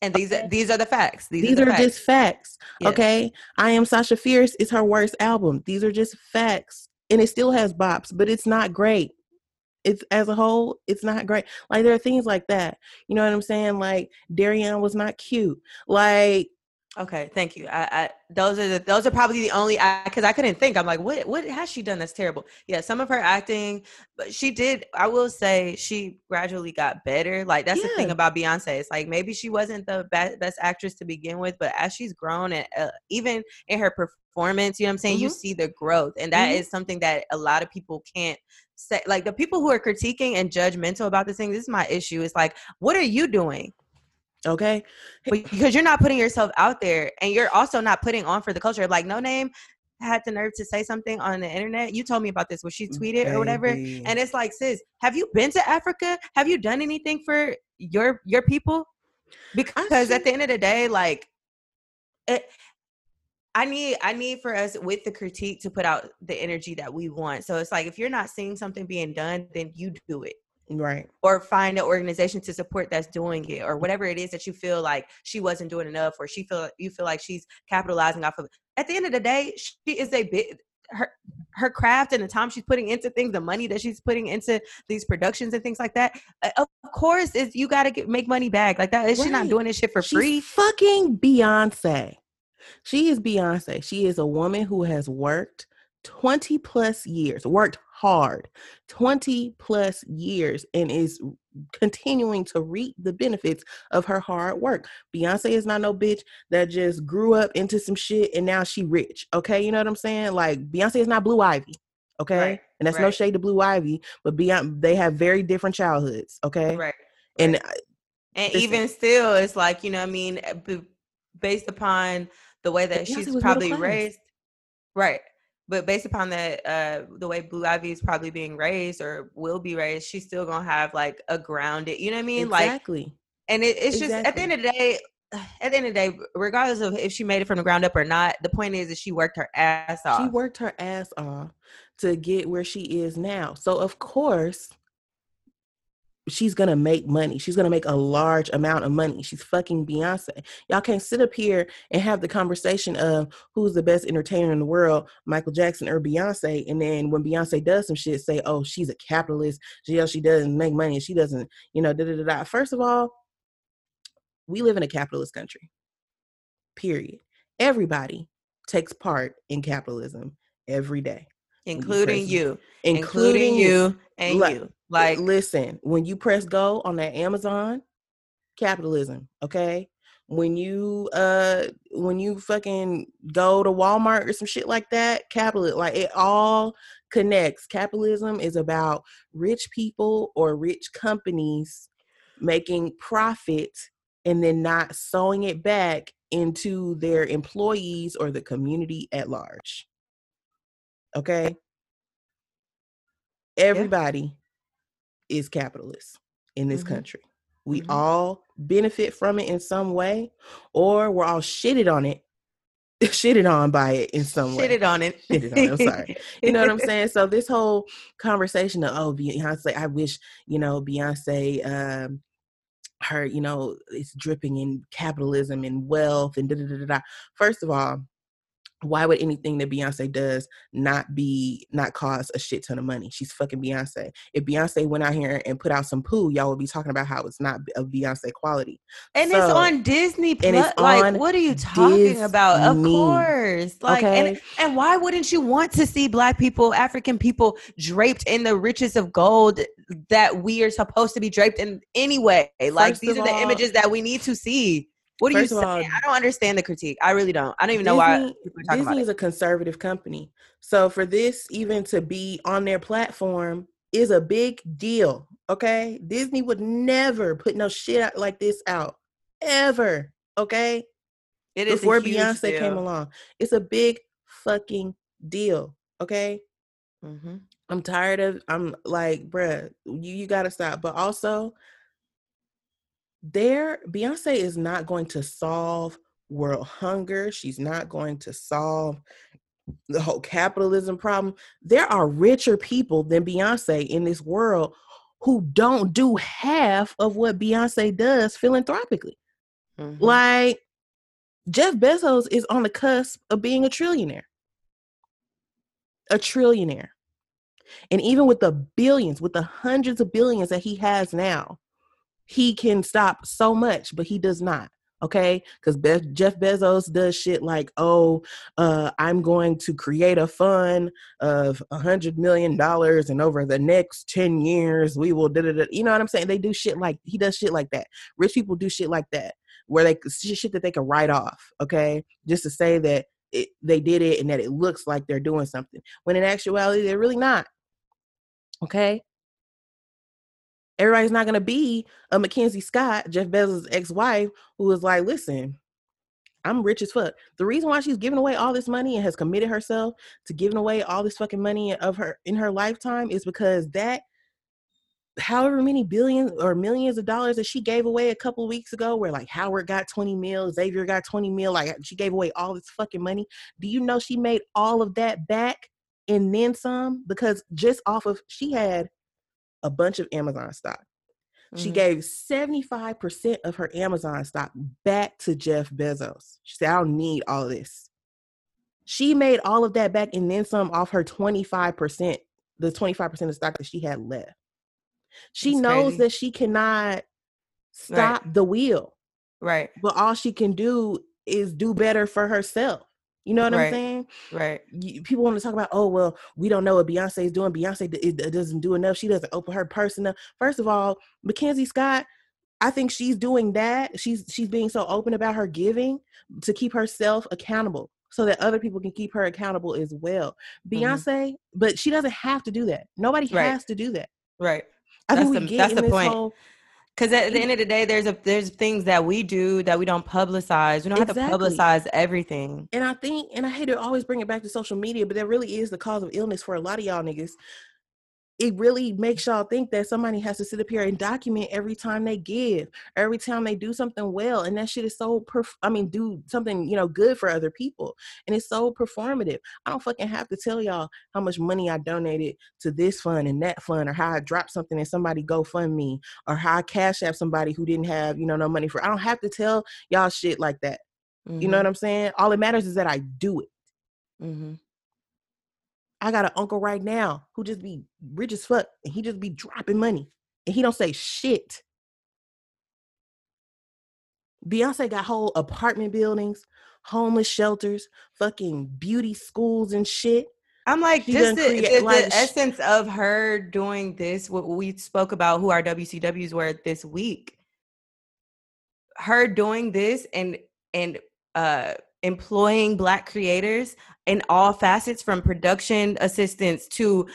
And these are the facts. These are just facts. Yes. Okay, I Am Sasha Fierce is her worst album. These are just facts, and it still has bops, but it's not great. it's as a whole, it's not great. Like, there are things like that. You know what I'm saying? Like, Darian was not cute. Like, okay, thank you. I those are probably the only, because I couldn't think. I'm like, what has she done that's terrible? Yeah, some of her acting, but she did. I will say she gradually got better. Like, that's the thing about Beyonce. It's like, maybe she wasn't the best actress to begin with, but as she's grown and even in her performance, you know what I'm saying, you see the growth, and that is something that a lot of people can't say. Like, the people who are critiquing and judgmental about this thing, this is my issue. It's like, what are you doing? Okay, because you're not putting yourself out there, and you're also not putting on for the culture. Like, No Name had the nerve to say something on the internet. You told me about this, where she tweeted or whatever, and it's like, sis, have you been to Africa? Have you done anything for your people? Because at the end of the day, like, I need for us with the critique to put out the energy that we want. So it's like, if you're not seeing something being done, then you do it. Right. Or find an organization to support that's doing it, or whatever it is that you feel like she wasn't doing enough, or you feel like she's capitalizing off of. At the end of the day, she is her craft, and the time she's putting into things, the money that she's putting into these productions and things like that. Of course, you got to make money back like that. Right. She's not doing this shit for free. Fucking Beyonce. She is Beyonce. She is a woman who has worked 20 plus years, worked hard 20 plus years, and is continuing to reap the benefits of her hard work. Beyonce is not no bitch that just grew up into some shit and now she rich. Okay. You know what I'm saying? Like, Beyonce is not Blue Ivy. Okay. Right, and that's no shade to Blue Ivy, but Beyonce, they have very different childhoods. Okay. Right. And even still, it's like, you know what I mean? Based upon the way that she's probably raised. Right. But based upon the way Blue Ivy is probably being raised or will be raised, she's still going to have like a grounded, you know what I mean? Exactly. Like, and it's exactly. Just at the end of the day, regardless of if she made it from the ground up or not, the point is that she worked her ass off. She worked her ass off to get where she is now. So of course she's going to make money. She's going to make a large amount of money. She's fucking Beyonce. Y'all can't sit up here and have the conversation of who's the best entertainer in the world, Michael Jackson or Beyonce. And then when Beyonce does some shit, say, oh, she's a capitalist. She doesn't make money. She doesn't, you know, da-da-da-da. First of all, we live in a capitalist country, period. Everybody takes part in capitalism every day. Including you. Like, listen, when you press go on that Amazon, capitalism, okay? When you fucking go to Walmart or some shit like that, capitalism, like, it all connects. Capitalism is about rich people or rich companies making profit and then not sewing it back into their employees or the community at large. Okay? Everybody is capitalist in this country. We all benefit from it in some way, or we're all shitted on by it in some way. I'm sorry. You know what I'm saying? So this whole conversation of, oh, Beyonce, I wish, you know, Beyonce, her, you know, it's dripping in capitalism and wealth and da da da da. First of all, why would anything that Beyonce does not cause a shit ton of money? She's fucking Beyonce. If Beyonce went out here and put out some poo, y'all would be talking about how it's not of Beyonce quality. And so, it's on Disney Plus. Like, what are you talking about? Of course. Like, okay. And why wouldn't you want to see Black people, African people draped in the riches of gold that we are supposed to be draped in anyway? Like, these are the images that we need to see. What are you saying? I don't understand the critique. I really don't. I don't even know why people are talking about it. Disney is a conservative company. So for this even to be on their platform is a big deal, okay? Disney would never put no shit like this out, ever, okay? It is before Beyonce came along. It's a big fucking deal, okay? Mm-hmm. I'm like, bruh, you got to stop. But also, Beyonce is not going to solve world hunger. She's not going to solve the whole capitalism problem. There are richer people than Beyonce in this world who don't do half of what Beyonce does philanthropically. Mm-hmm. Like, Jeff Bezos is on the cusp of being a trillionaire. And even with the billions, with the hundreds of billions that he has now, he can stop so much, but he does not. Okay, because Jeff Bezos does shit like, I'm going to create a fund of $100 million, and over the next 10 years, we will da-da-da. You know what I'm saying? He does shit like that. Rich people do shit like that, where they shit that they can write off. Okay, just to say that they did it and that it looks like they're doing something, when in actuality, they're really not. Okay. Everybody's not going to be a Mackenzie Scott, Jeff Bezos' ex-wife, who was like, listen, I'm rich as fuck. The reason why she's giving away all this money and has committed herself to giving away all this fucking money of her in her lifetime is because that however many billions or millions of dollars that she gave away a couple of weeks ago, where like Howard got 20 mil, Xavier got 20 mil, like she gave away all this fucking money. Do you know she made all of that back and then some? Because just off of, she had a bunch of Amazon stock. Mm-hmm. She gave 75% of her Amazon stock back to Jeff Bezos. She said, I don't need all this. She made all of that back and then some off her 25%, the 25% of stock that she had left. She knows that she cannot stop the wheel. Right. But all she can do is do better for herself. You know what I'm saying? Right. People want to talk about, we don't know what Beyonce is doing. Beyonce doesn't do enough. She doesn't open her purse enough. First of all, Mackenzie Scott, I think she's doing that. She's being so open about her giving to keep herself accountable so that other people can keep her accountable as well. Beyonce, but she doesn't have to do that. Nobody has to do that. Right. That's the point. Because at the end of the day, there's things that we do that we don't publicize. We don't have to publicize everything. And I think, and I hate to always bring it back to social media, but that really is the cause of illness for a lot of y'all niggas. It really makes y'all think that somebody has to sit up here and document every time they give, every time they do something well. And that shit is so, do something, good for other people. And it's so performative. I don't fucking have to tell y'all how much money I donated to this fund and that fund, or how I dropped something and somebody GoFundMe, or how I Cash App somebody who didn't have, no money for it. I don't have to tell y'all shit like that. Mm-hmm. You know what I'm saying? All that matters is that I do it. Mm-hmm. I got an uncle right now who just be rich as fuck, and he just be dropping money, and he don't say shit. Beyonce got whole apartment buildings, homeless shelters, fucking beauty schools and shit. I'm like, just the essence of her doing this, what we spoke about, who our WCWs were this week. Her doing this and employing Black creators in all facets, from production assistants to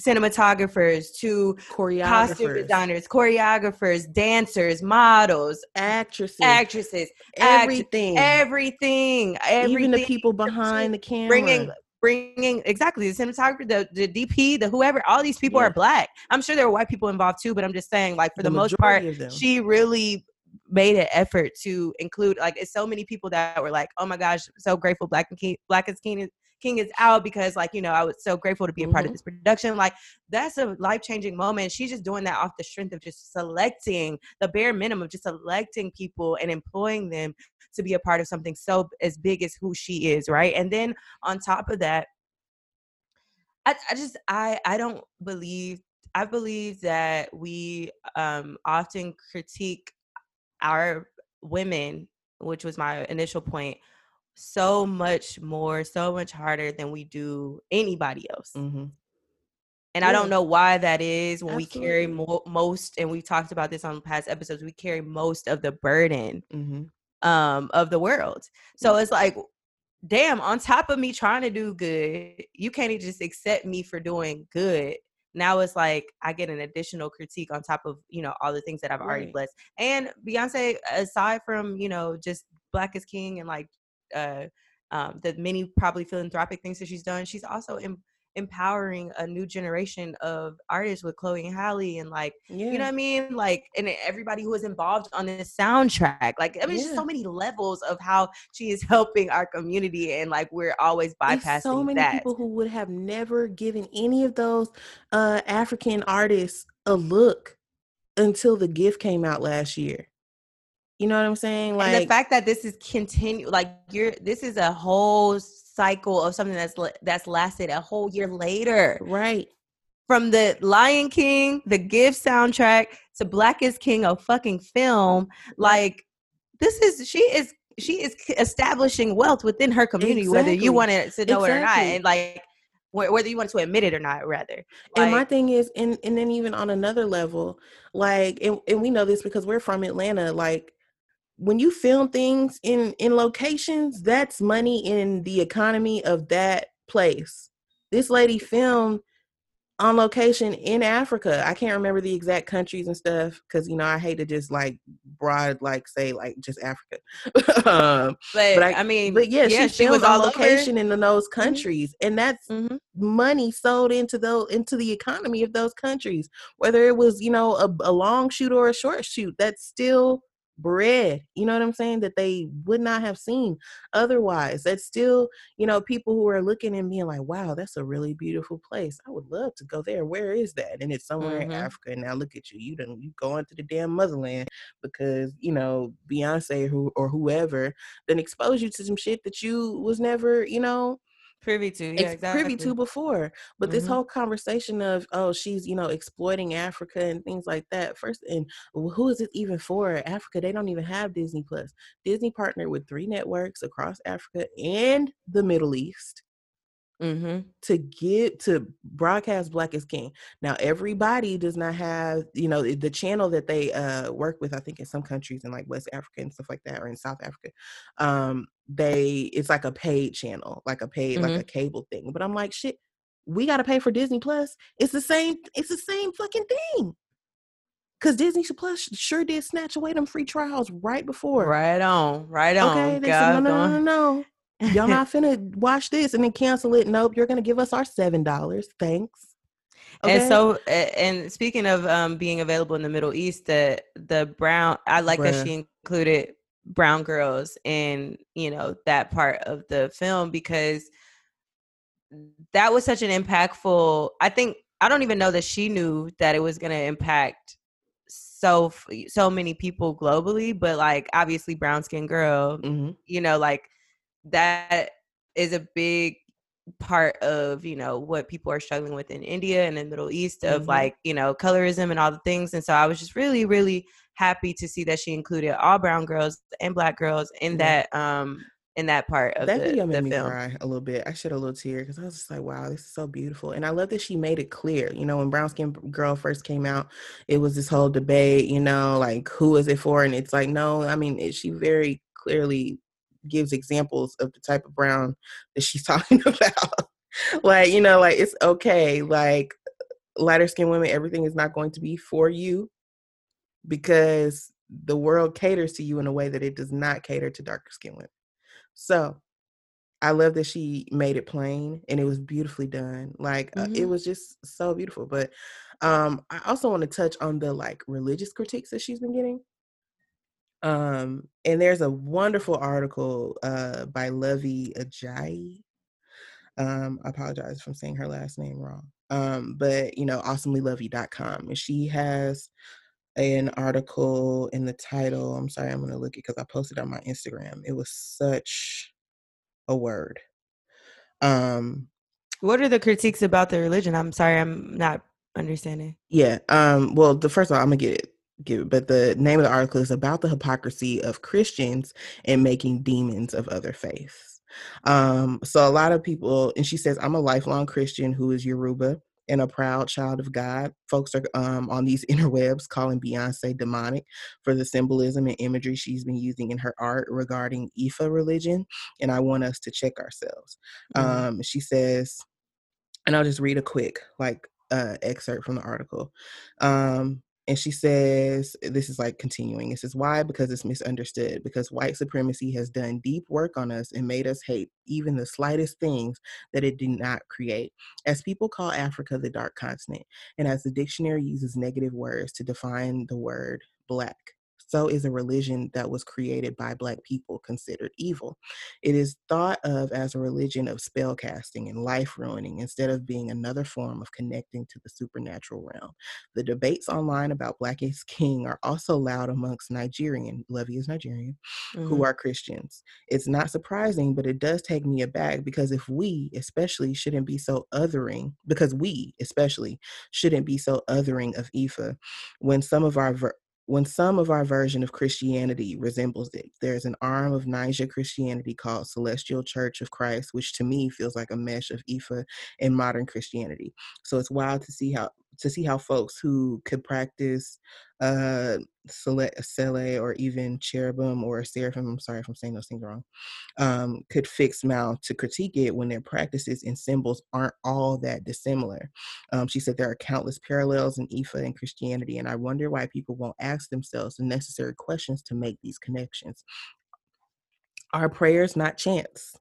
cinematographers to costume designers, choreographers, dancers, models, actresses, everything. Even the people behind the camera. Bringing exactly the cinematographer, the DP, the whoever, all these people are Black. I'm sure there were white people involved too, but I'm just saying, like, for the most part, she really made an effort to include, like, it's so many people that were like, oh my gosh, so grateful Black is King is out, because I was so grateful to be a part of this production. Like, that's a life-changing moment. She's just doing that off the strength of just selecting the bare minimum of just selecting people and employing them to be a part of something so as big as who she is, right? And then on top of that, I believe that we often critique our women, which was my initial point, so much more, so much harder than we do anybody else. Mm-hmm. And I don't know why that is, when we carry most, and we've talked about this on past episodes, we carry most of the burden of the world. So it's like, damn, on top of me trying to do good, you can't just accept me for doing good. Now it's like I get an additional critique on top of, all the things that I've already blessed. And Beyonce, aside from, just Black is King and like the many probably philanthropic things that she's done, she's also empowering a new generation of artists with Chloe and Halle and you know what I mean? Like, and everybody who was involved on this soundtrack. Like, I mean, just so many levels of how she is helping our community, and like we're always bypassing that. So many people who would have never given any of those African artists a look until The Gift came out last year. You know what I'm saying? Like, and the fact that this is continue, like this is a whole cycle of something that's lasted a whole year later, right? From the Lion King, the Gift soundtrack, to Black is King, a fucking film. Like, this is, she is establishing wealth within her community, whether you want to know it or not. And like, whether you want to admit it or not, rather. Like, and my thing is, and then even on another level, like, and we know this because we're from Atlanta, like, when you film things in locations, that's money in the economy of that place. This lady filmed on location in Africa. I can't remember the exact countries and stuff because, you know, I hate to just like broad, like say like just Africa. But she was on location in those countries, mm-hmm. and that's money sold into the economy of those countries. Whether it was, you know, a long shoot or a short shoot, that's still bread, you know what I'm saying, that they would not have seen otherwise. That's still, you know, people who are looking and being like, wow, that's a really beautiful place, I would love to go there, where is that? And it's somewhere in Africa. Now look at you, you going to the damn motherland because, you know, Beyonce or whoever then exposed you to some shit that you was never, you know, privy to. Yeah, exactly. Privy to before. But this whole conversation of, oh, she's, you know, exploiting Africa and things like that. First, and who is it even for? Africa, they don't even have Disney Plus. Disney partnered with 3 networks across Africa and the Middle East to broadcast Black is King. Now everybody does not have, you know, the channel that they work with. I think in some countries in like West Africa and stuff like that, or in South Africa, it's like a paid channel, like a paid like a cable thing. But I'm like, shit, we gotta pay for Disney Plus. It's the same fucking thing. Because Disney Plus sure did snatch away them free trials right before. Right on. Okay, they said no. Y'all not finna watch this and then cancel it. Nope, you're gonna give us our $7. Thanks. Okay. And so, and speaking of being available in the Middle East, the brown, I like that she included brown girls in, you know, that part of the film, because that was such an impactful. I think, I don't even know that she knew that it was gonna impact so many people globally, but like obviously brown skinned girl, you know, like. That is a big part of, you know, what people are struggling with in India and the Middle East of like, you know, colorism and all the things. And so I was just really, really happy to see that she included all brown girls and black girls in that in that part of that video. Made me cry a little bit. I shed a little tear because I was just like, wow, this is so beautiful. And I love that she made it clear. You know, when Brown Skin Girl first came out, it was this whole debate, you know, like, who is it for? And it's like, no, I mean, she very clearly gives examples of the type of brown that she's talking about. Like, you know, like, it's okay, like, lighter skinned women, everything is not going to be for you because the world caters to you in a way that it does not cater to darker skinned women. So I love that she made it plain, and it was beautifully done. Like, it was just so beautiful. But I also want to touch on the, like, religious critiques that she's been getting. And there's a wonderful article by Lovey Ajayi. I apologize if I'm saying her last name wrong. But, you know, awesomelylovey.com. And she has an article in the title. I'm sorry, I'm going to look it because I posted on my Instagram. It was such a word. What are the critiques about the religion? I'm sorry, I'm not understanding. Yeah. Well, first of all, I'm going to get it. But the name of the article is about the hypocrisy of Christians and making demons of other faiths. So a lot of people, and she says, I'm a lifelong Christian who is Yoruba and a proud child of God. Folks are on these interwebs calling Beyonce demonic for the symbolism and imagery she's been using in her art regarding Ifa religion. And I want us to check ourselves. She says, and I'll just read a quick excerpt from the article. And she says, this is like continuing. It says, why? Because it's misunderstood. Because white supremacy has done deep work on us and made us hate even the slightest things that it did not create. As people call Africa the dark continent, and as the dictionary uses negative words to define the word black, so is a religion that was created by Black people considered evil. It is thought of as a religion of spell casting and life ruining instead of being another form of connecting to the supernatural realm. The debates online about Black is King are also loud amongst Nigerian, Levy is Nigerian, who are Christians. It's not surprising, but it does take me aback because if we especially shouldn't be so othering, because we especially shouldn't be so othering of Ifa when some of our version of Christianity resembles it. There's an arm of Niger Christianity called Celestial Church of Christ, which to me feels like a mesh of Ifa and modern Christianity. So it's wild to see how folks who could practice Sele or even cherubim or seraphim, I'm sorry if I'm saying those things wrong, could fix mouth to critique it when their practices and symbols aren't all that dissimilar. She said there are countless parallels in Ifa and Christianity, and I wonder why people won't ask themselves the necessary questions to make these connections. Are prayers not chants?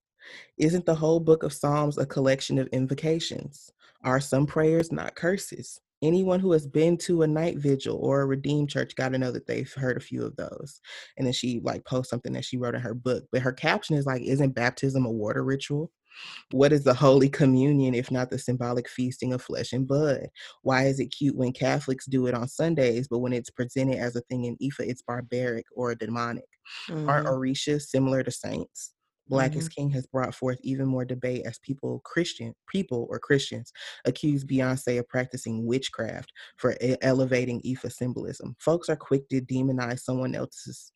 Isn't the whole book of Psalms a collection of invocations? Are some prayers not curses? Anyone who has been to a night vigil or a Redeemed church got to know that they've heard a few of those. And then she like posts something that she wrote in her book, but her caption is like, isn't baptism a water ritual? What is the Holy Communion if not the symbolic feasting of flesh and blood? Why is it cute when Catholics do it on Sundays, but when it's presented as a thing in Ifa, it's barbaric or demonic? Aren't Orishas similar to saints? Black is King has brought forth even more debate as Christians accuse Beyonce of practicing witchcraft for elevating Ifa symbolism. Folks are quick to demonize someone else's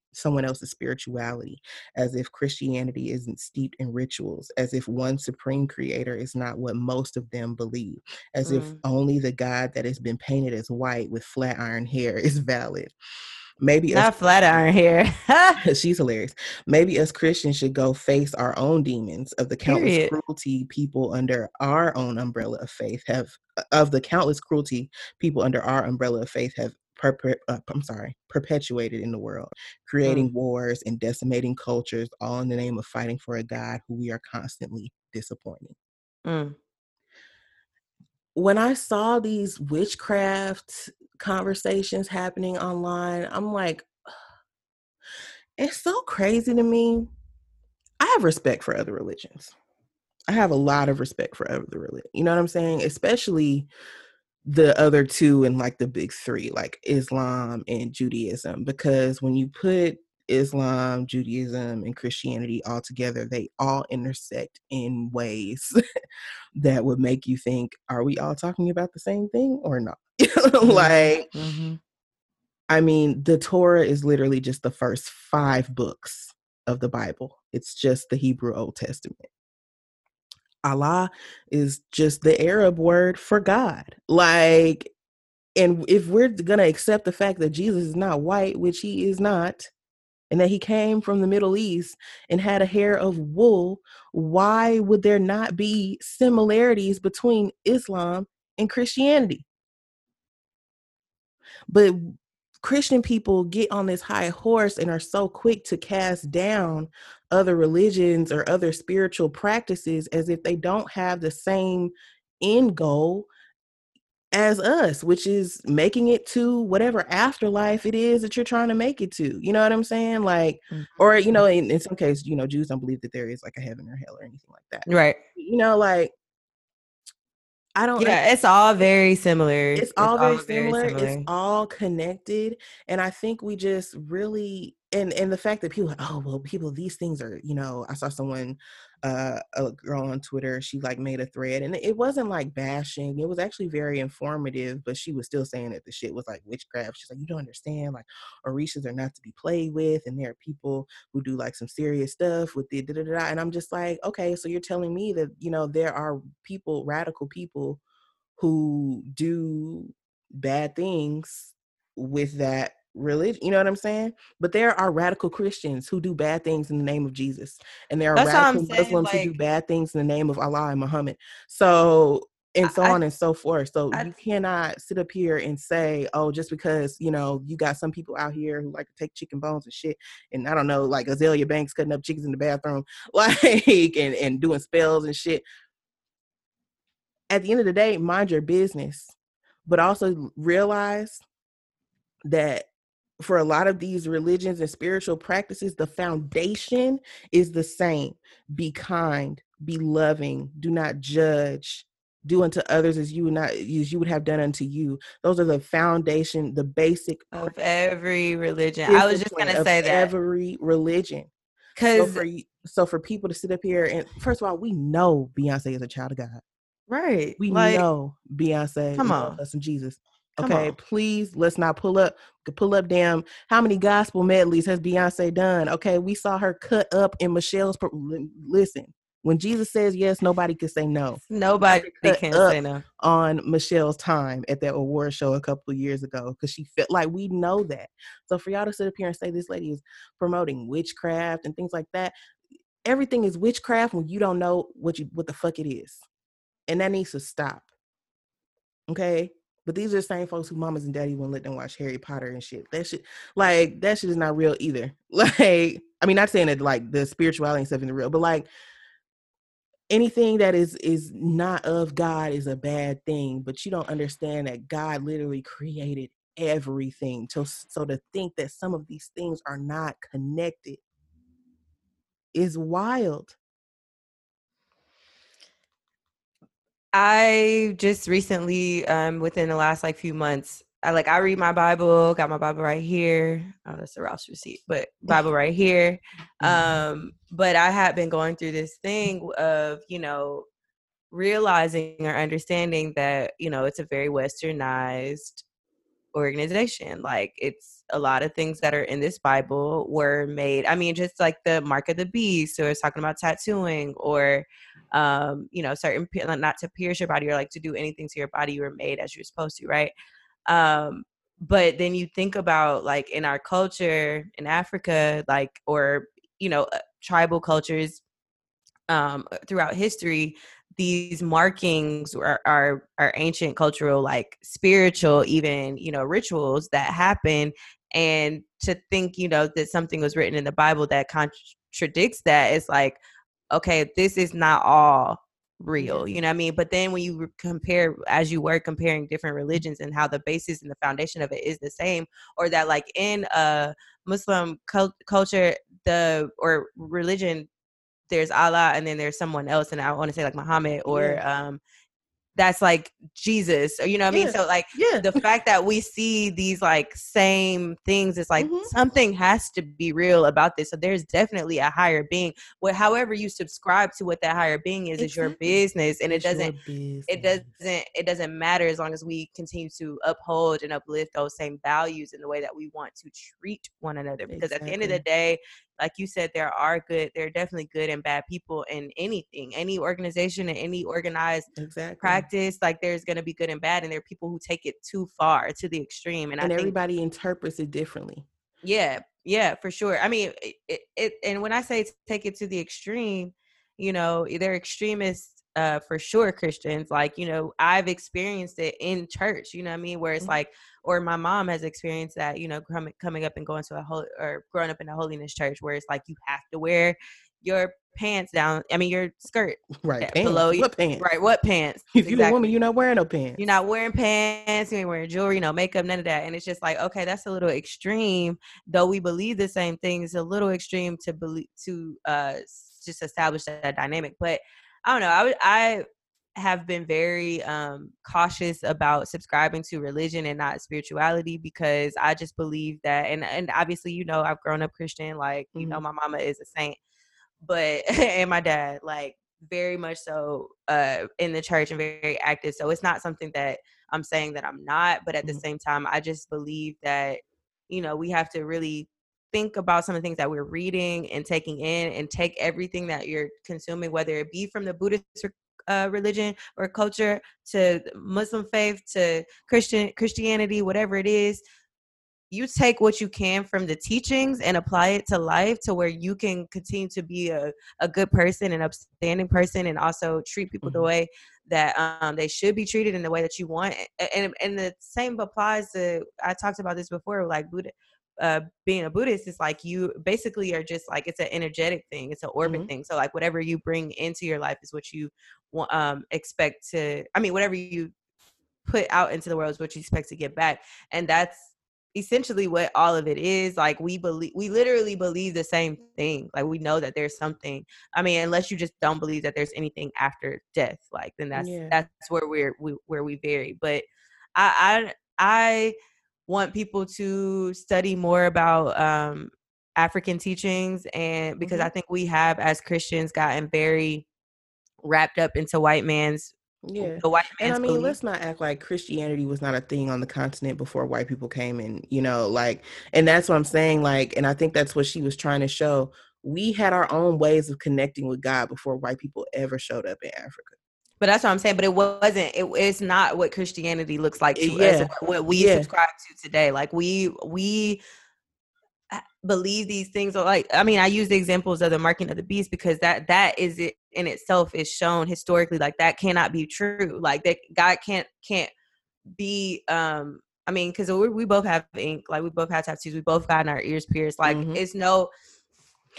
spirituality, as if Christianity isn't steeped in rituals, as if one supreme creator is not what most of them believe, as if only the God that has been painted as white with flat iron hair is valid. Maybe not flat iron hair. She's hilarious. Maybe us Christians should go face our own demons of the countless cruelty people under our own umbrella of faith have perpetuated in the world, creating wars and decimating cultures, all in the name of fighting for a God who we are constantly disappointing. When I saw these witchcraft conversations happening online, I'm like, it's so crazy to me. I have respect for other religions. I have a lot of respect for other religions. You know what I'm saying? Especially the other two and like the big three, like Islam and Judaism, because when you put Islam, Judaism, and Christianity all together, they all intersect in ways that would make you think, are we all talking about the same thing or not? I mean, the Torah is literally just the first 5 books of the Bible. It's just the Hebrew Old Testament. Allah is just the Arab word for God. Like, and if we're going to accept the fact that Jesus is not white, which he is not, and that he came from the Middle East and had a hair of wool, why would there not be similarities between Islam and Christianity? But Christian people get on this high horse and are so quick to cast down other religions or other spiritual practices as if they don't have the same end goal as us, which is making it to whatever afterlife it is that you're trying to make it to. You know what I'm saying? Like, or, you know, in some cases, you know, Jews don't believe that there is like a heaven or hell or anything like that. Right. You know, like, I don't know. Yeah, like, it's all very similar. It's all very similar. It's all connected. And I think we just really, and the fact that people, oh, well, people, these things are, you know, I saw someone, a girl on Twitter, she like made a thread and it wasn't like bashing. It was actually very informative, but she was still saying that the shit was like witchcraft. She's like, you don't understand, like Orishas are not to be played with. And there are people who do like some serious stuff with the da-da-da. And I'm just like, okay, so you're telling me that, you know, there are people, radical people who do bad things with that religion, you know what I'm saying? But there are radical Christians who do bad things in the name of Jesus, and there are radical Muslims who do bad things in the name of Allah and Muhammad. So on and so forth. So you cannot sit up here and say, oh, just because, you know, you got some people out here who like to take chicken bones and shit, and I don't know, like Azalea Banks cutting up chickens in the bathroom, like and doing spells and shit. At the end of the day, mind your business, but also realize that for a lot of these religions and spiritual practices, the foundation is the same. Be kind, be loving, do not judge, do unto others as you would have done unto you. Those are the foundation, the basic of every religion. I was just going to say that. Every religion. So for people to sit up here and, first of all, we know Beyonce is a child of God. Right. We know Beyonce. Come on. Us and Jesus. Okay, please, let's not pull up damn how many gospel medleys has Beyonce done. Okay, we saw her cut up in Michelle's. Listen, when Jesus says yes, nobody can say no. Nobody can say no. On Michelle's time at that award show a couple of years ago, because she felt like, we know that. So for y'all to sit up here and say this lady is promoting witchcraft and things like that, everything is witchcraft when you don't know what the fuck it is. And that needs to stop. Okay? But these are the same folks who mamas and daddy wouldn't let them watch Harry Potter and shit. That shit is not real either. Not saying that like the spirituality and stuff isn't real, but like anything that is not of God is a bad thing. But you don't understand that God literally created everything. So to think that some of these things are not connected is wild. I just recently, within the last few months, I read my Bible, got my Bible right here. Oh, that's a Rouse receipt, but Bible right here. But I had been going through this thing of, realizing or understanding that, it's a very westernized organization. Like, it's a lot of things that are in this Bible were made. Just like the mark of the beast, or it's talking about tattooing, or certain, not to pierce your body or to do anything to your body. You were made as you're supposed to, right? But then you think about in our culture in Africa, or tribal cultures throughout history, these markings are ancient cultural, spiritual, even rituals that happen. And to think that something was written in the Bible that contradicts that, it's okay, this is not all real, But then when you compare, as you were comparing different religions and how the basis and the foundation of it is the same, or that in Muslim culture, or religion, there's Allah and then there's someone else. And I want to say Muhammad or that's Jesus, or I mean? So the fact that we see these same things, it's something has to be real about this. So there's definitely a higher being. Well, however you subscribe to what that higher being is your business. And it doesn't matter, as long as we continue to uphold and uplift those same values in the way that we want to treat one another. Because at the end of the day, like you said, there are definitely good and bad people in anything, any organization and any organized practice. There's going to be good and bad, and there are people who take it too far, to the extreme. And I think everybody interprets it differently. Yeah, for sure. And when I say take it to the extreme, they're extremists, for sure, Christians. I've experienced it in church, where it's or my mom has experienced that, coming up and going to growing up in a holiness church, where it's you have to wear your pants down. Your skirt below you. What pants? Right. What pants? If you're a woman, you're not wearing no pants. You're not wearing pants. You ain't wearing jewelry, no makeup, none of that. And it's just okay, that's a little extreme. Though we believe the same thing, it's a little extreme to believe, to just establish that dynamic. But I don't know. I have been very cautious about subscribing to religion and not spirituality, because I just believe that. And obviously, I've grown up Christian. My mama is a saint, but and my dad, very much so in the church and very active. So it's not something that I'm saying that I'm not. But at the same time, I just believe that, we have to really think about some of the things that we're reading and taking in, and take everything that you're consuming, whether it be from the Buddhist religion or culture, to Muslim faith, to Christianity, whatever it is. You take what you can from the teachings and apply it to life, to where you can continue to be a good person, an upstanding person, and also treat people the way that they should be treated, in the way that you want. And the same applies to, I talked about this before, Buddha. Being a Buddhist is you basically are just it's an energetic thing. It's an orbit thing. So whatever you bring into your life is what you expect to, whatever you put out into the world is what you expect to get back. And that's essentially what all of it is. Like, we literally believe the same thing. Like, we know that there's something. I mean, unless you just don't believe that there's anything after death, like, then that's where we vary. But I want people to study more about African teachings, and because I think we have, as Christians, gotten very wrapped up into white man's. Yeah. The white man's, and I mean, belief. Let's not act like Christianity was not a thing on the continent before white people came in, you know, like, and that's what I'm saying. Like, and I think that's what she was trying to show. We had our own ways of connecting with God before white people ever showed up in Africa. But that's what I'm saying. But it wasn't, it's not what Christianity looks like to us, what we subscribe to today. Like, we believe these things. Like, I mean, I use the examples of the marking of the beast because that is it in itself is shown historically. Like, that cannot be true. Like, that God can't be, I mean, cause we both have ink. Like, we both have tattoos. We both gotten our ears pierced. Like, it's no,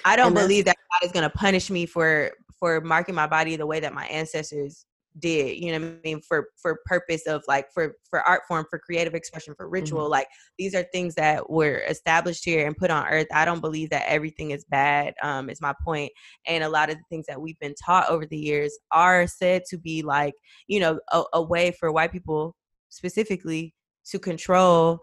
I don't believe that God is going to punish me for marking my body the way that my ancestors did, you know what I mean? For purpose of, like, for art form, for creative expression, for ritual, like, these are things that were established here and put on earth. I don't believe that everything is bad, is my point. And a lot of the things that we've been taught over the years are said to be, like, you know, a way for white people specifically to control,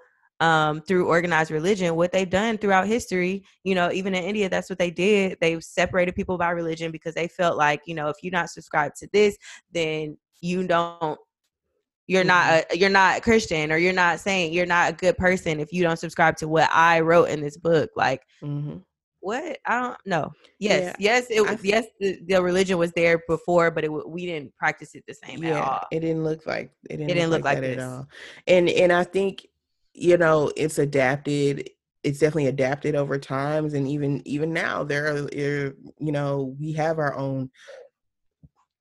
through organized religion, what they've done throughout history. You know, even in India, that's what they did. They separated people by religion because they felt like, you know, if you're not subscribed to this, then you're not Christian, or you're not a good person if you don't subscribe to what I wrote in this book. Like, what? I don't know. Yes, it was. Yes, the religion was there before, but we didn't practice it the same at all. It didn't look like it didn't look like that at all. And I think, you know, it's definitely adapted over times. And even now you know, we have our own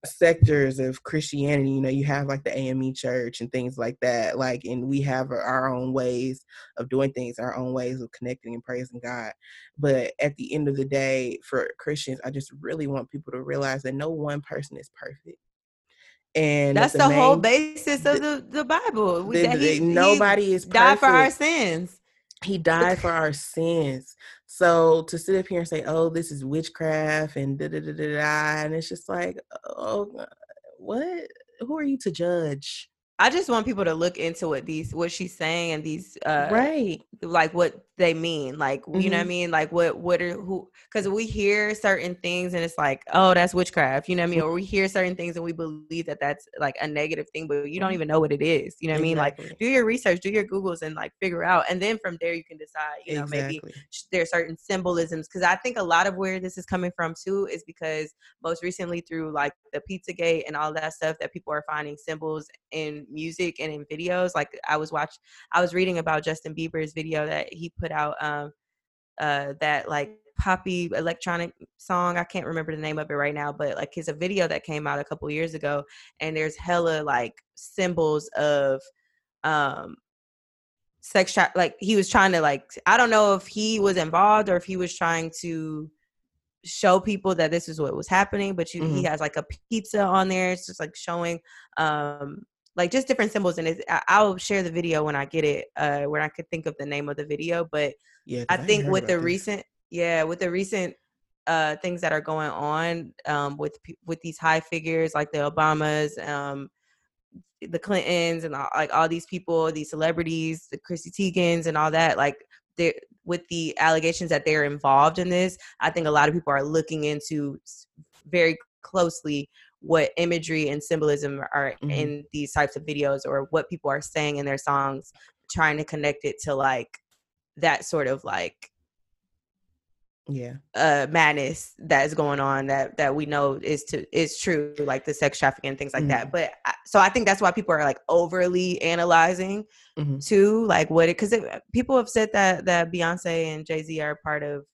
sectors of Christianity. You know, you have, like, the AME church and things like that. Like, and we have our own ways of doing things, our own ways of connecting and praising God. But at the end of the day, for Christians, I just really want people to realize that no one person is perfect. And that's the whole basis of the Bible. Nobody is perfect. Died for our sins. He died for our sins. So to sit up here and say, "Oh, this is witchcraft," and and it's just like, oh, what? Who are you to judge? I just want people to look into what she's saying and these, like, what they mean. Like, you know what I mean? Like, because we hear certain things and it's like, oh, that's witchcraft. You know what I mean? Or we hear certain things and we believe that that's, like, a negative thing, but you don't even know what it is. You know what I mean? Like, do your research, do your Googles, and, like, figure out. And then from there you can decide, you know, maybe there are certain symbolisms. Cause I think a lot of where this is coming from too is because most recently through, like, the Pizzagate and all that stuff, that people are finding symbols in music and in videos. Like, I was reading about Justin Bieber's video that he put out, that, like, poppy electronic song. I can't remember the name of it right now, but, like, it's a video that came out a couple years ago, and there's hella, like, symbols of sex. Like, he was trying to, like, I don't know if he was involved or if he was trying to show people that this is what was happening, but he has, like, a pizza on there. It's just, like, showing like, just different symbols. And I'll share the video when I get it, when I could think of the name of the video. But I think with the recent things that are going on with these high figures, like the Obamas, the Clintons, and all these people, these celebrities, the Chrissy Teigens and all that, like, with the allegations that they're involved in this, I think a lot of people are looking into very closely what imagery and symbolism are in these types of videos, or what people are saying in their songs, trying to connect it to, like, that sort of, like, madness that is going on, that we know is true, like the sex trafficking and things like that. But so I think that's why people are, like, overly analyzing too, like, because people have said that Beyonce and Jay-Z are part of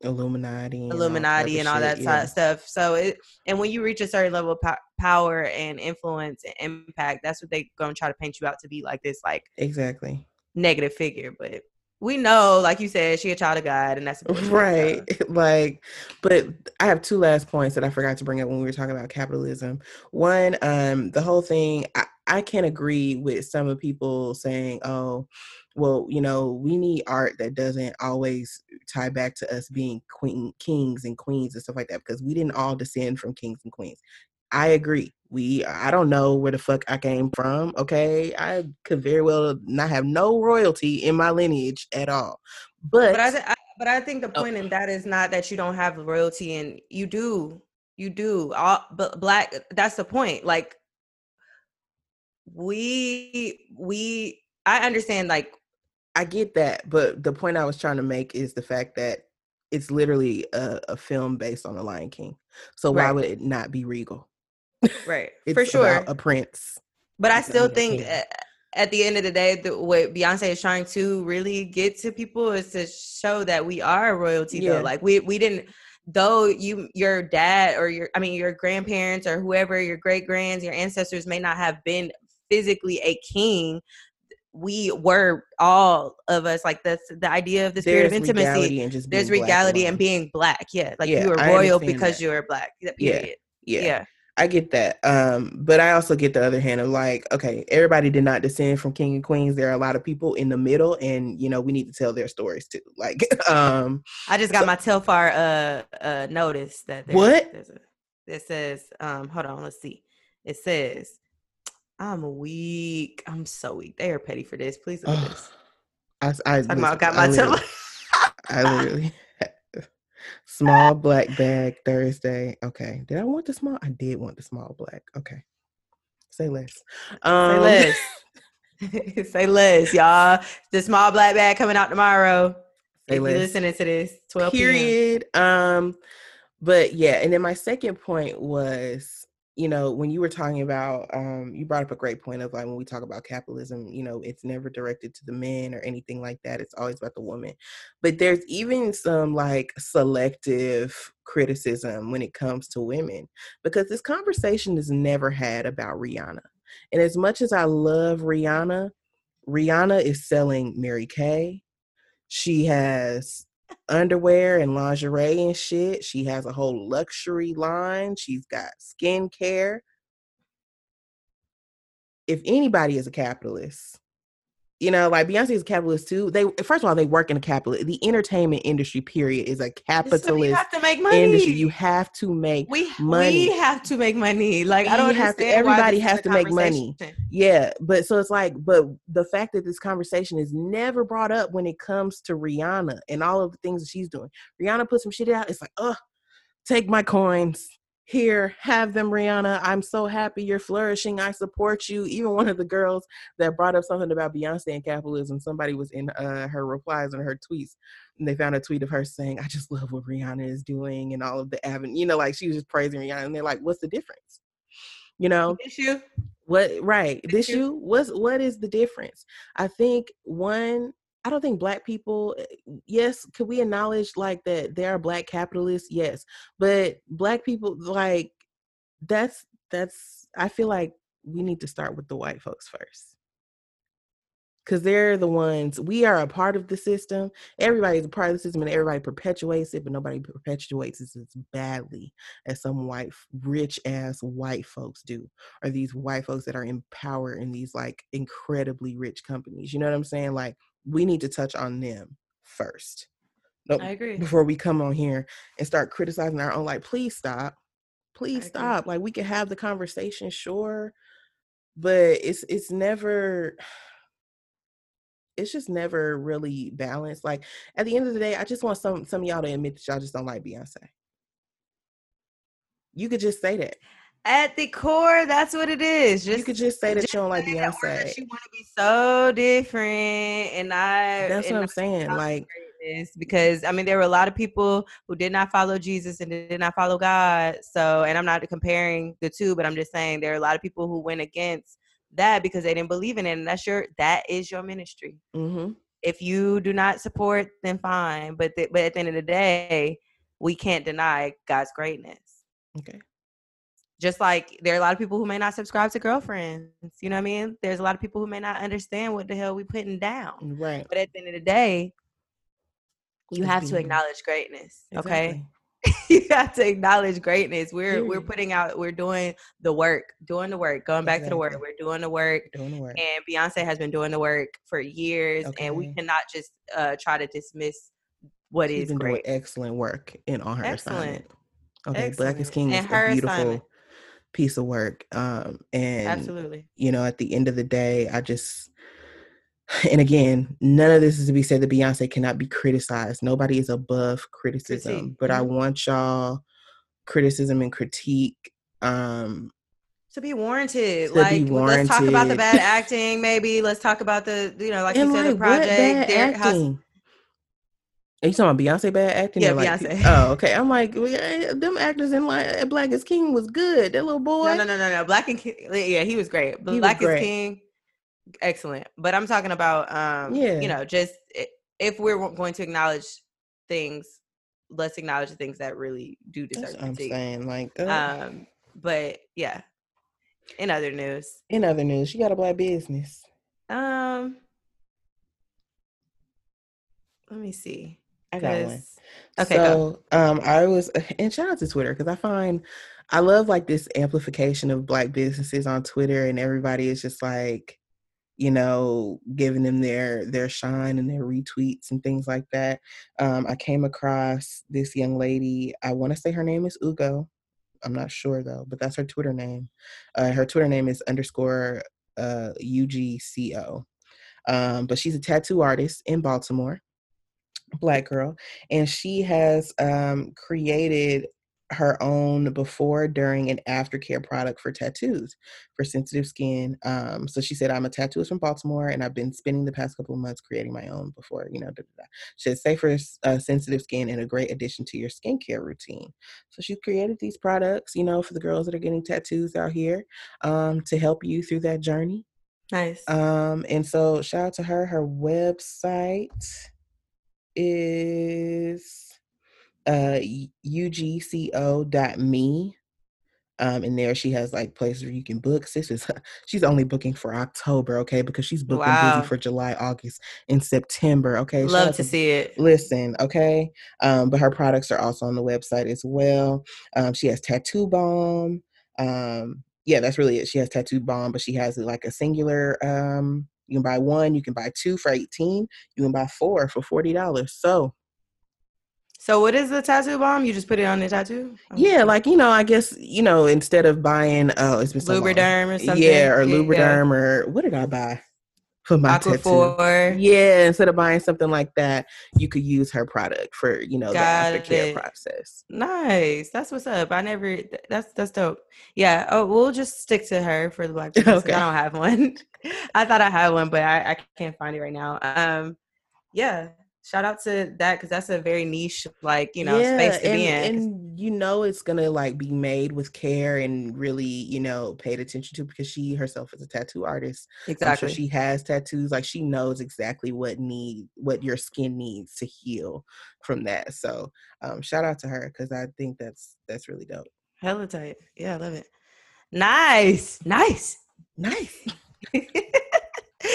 Illuminati and all that stuff. So and when you reach a certain level of power and influence and impact, that's what they're gonna try to paint you out to be, like this, like, exactly negative figure. But we know, like you said, she a child of God, and that's right. Like, but I have two last points that I forgot to bring up when we were talking about capitalism. One, the whole thing, I can't agree with some of people saying, oh, well, you know, we need art that doesn't always tie back to us being kings and queens and stuff like that, because we didn't all descend from kings and queens. I agree. I don't know where the fuck I came from, okay? I could very well not have no royalty in my lineage at all. But I think the point in that is not that you don't have royalty, and you do. Black, that's the point. Like, I understand, like, I get that, but the point I was trying to make is the fact that it's literally a film based on The Lion King. So why would it not be regal? Right. It's for sure about a prince. But I still think at the end of the day, what Beyonce is trying to really get to people is to show that we are royalty, though. Like, we didn't, though your dad or your grandparents or whoever, your great-grands, your ancestors may not have been physically a king, we were, all of us, like, that's the idea of the spirit of intimacy. There's regality and being Black. Yeah. Like, you were royal because you were Black. Period. Yeah. I get that. But I also get the other hand of, like, okay, everybody did not descend from king and queens. There are a lot of people in the middle, and, you know, we need to tell their stories too. Like, I just got my Telfar notice that it says, hold on, let's see. It says, I'm weak. I'm so weak. They are petty for this. Please look at this. I literally small black bag Thursday. Okay. Did I want the small? I did want the small black. Okay. Say less. Say less, y'all. The small black bag coming out tomorrow. Say if less. You're listening to this, 12 period. PM. But yeah, and then my second point was, you know, when you were talking about, you brought up a great point of, like, when we talk about capitalism, you know, it's never directed to the men or anything like that. It's always about the woman. But there's even some, like, selective criticism when it comes to women, because this conversation is never had about Rihanna. And as much as I love Rihanna, Rihanna is selling Mary Kay. She has underwear and lingerie and shit. She has a whole luxury line. She's got skincare. If anybody is a capitalist, you know, like, Beyonce is a capitalist too. They, first of all, they work in a capitalist. The entertainment industry, period, is a capitalist industry. So you have to make money. You have to make money. We have to make money. Like, I don't have to. Everybody has to make money. Yeah, but so it's like, but the fact that this conversation is never brought up when it comes to Rihanna and all of the things that she's doing. Rihanna puts some shit out. It's like, take my coins. Here, have them, Rihanna. I'm so happy you're flourishing. I support you. Even one of the girls that brought up something about Beyonce and capitalism, somebody was in her replies and her tweets, and they found a tweet of her saying, I just love what Rihanna is doing and all of the avenue. You know, like, she was just praising Rihanna, and they're like, what's the difference? You know? This you? What? Right. This you? What is the difference? I think, one, I don't think Black people, yes, could we acknowledge, like, that there are Black capitalists? Yes. But Black people, like, that's I feel like we need to start with the white folks first. Because they're the ones, we are a part of the system. Everybody's a part of the system, and everybody perpetuates it, but nobody perpetuates it as badly as some white, rich-ass white folks do, or these white folks that are in power in these, like, incredibly rich companies. You know what I'm saying? Like, we need to touch on them first. Nope. I agree. Before we come on here and start criticizing our own, like, please stop. Please stop. Like, we can have the conversation, sure, but it's never, it's just never really balanced. Like, at the end of the day, I just want some of y'all to admit that y'all just don't like Beyonce. You could just say that. At the core, that's what it is. Just, you could just say that you don't like Beyonce. She want to be so different, that's what I'm saying. Like, because I mean, there were a lot of people who did not follow Jesus and did not follow God. So, and I'm not comparing the two, but I'm just saying there are a lot of people who went against that because they didn't believe in it. And that is your ministry. Mm-hmm. If you do not support, then fine. But at the end of the day, we can't deny God's greatness. Okay. Just like there are a lot of people who may not subscribe to Girlfriends. You know what I mean? There's a lot of people who may not understand what the hell we're putting down. Right. But at the end of the day, you have to acknowledge greatness. Exactly. Okay? You have to acknowledge greatness. We're putting out, we're doing the work, going back to the work. We're doing the work. And Beyonce has been doing the work for years, and we cannot just try to dismiss what She's is been great. Doing excellent work in on her assignment. Okay, excellent. Black is King is a beautiful piece of work. And absolutely, you know, at the end of the day, I just. And again, none of this is to be said that Beyonce cannot be criticized. Nobody is above criticism. Critique. But I want y'all criticism and critique to be warranted. Let's talk about the bad acting, maybe. Let's talk about the, you know, like and you said, the project. Are you talking about Beyonce bad acting? Yeah, Beyonce. Oh, okay. I'm like, them actors in Black is King was good. That little boy. No. Black and King, yeah, he was great. Black is King. Excellent. But I'm talking about, you know, just if we're going to acknowledge things, let's acknowledge the things that really do deserve critique. I'm saying, like, but yeah. In other news, she got a black business. Let me see. I got one. Okay. So, go. And shout out to Twitter, because I love like this amplification of black businesses on Twitter, and everybody is just like, you know, giving them their shine and their retweets and things like that. I came across this young lady. I want to say her name is Ugo. I'm not sure though, but that's her Twitter name. Her Twitter name is _ UGCO. But she's a tattoo artist in Baltimore, black girl. And she has created her own before, during, and aftercare product for tattoos for sensitive skin. So she said, I'm a tattooist from Baltimore, and I've been spending the past couple of months creating my own before, you know, she said, safe for sensitive skin and a great addition to your skincare routine. So she's created these products, you know, for the girls that are getting tattoos out here, to help you through that journey. Nice. And so shout out to her. Her website is ugco.me, and there she has like places where you can book. She's only booking for October, okay, because she's booking busy for July, August, and September, okay. Love to see it. Listen, okay, but her products are also on the website as well. She has Tattoo Balm. Yeah, that's really it. She has Tattoo Balm, but she has like a singular. You can buy one, you can buy two for $18, you can buy four for $40. So what is the tattoo bomb? You just put it on the tattoo? Yeah, like, you know, I guess, you know, instead of buying, it's been so Lubriderm long. Or something. Yeah, or Lubriderm or what did I buy for my Aquaphor. Tattoo? Yeah, instead of buying something like that, you could use her product for, you know, the aftercare process. Nice. That's what's up. That's dope. Yeah. Oh, we'll just stick to her for the black people. Okay. I don't have one. I thought I had one, but I can't find it right now. Yeah. Shout out to that, because that's a very niche, like, you know, space to be in. And you know it's going to, like, be made with care and really, you know, paid attention to, because she herself is a tattoo artist. Exactly. So she has tattoos. Like, she knows exactly what your skin needs to heal from that. So shout out to her, because I think that's really dope. Hella tight. Yeah, I love it. Nice.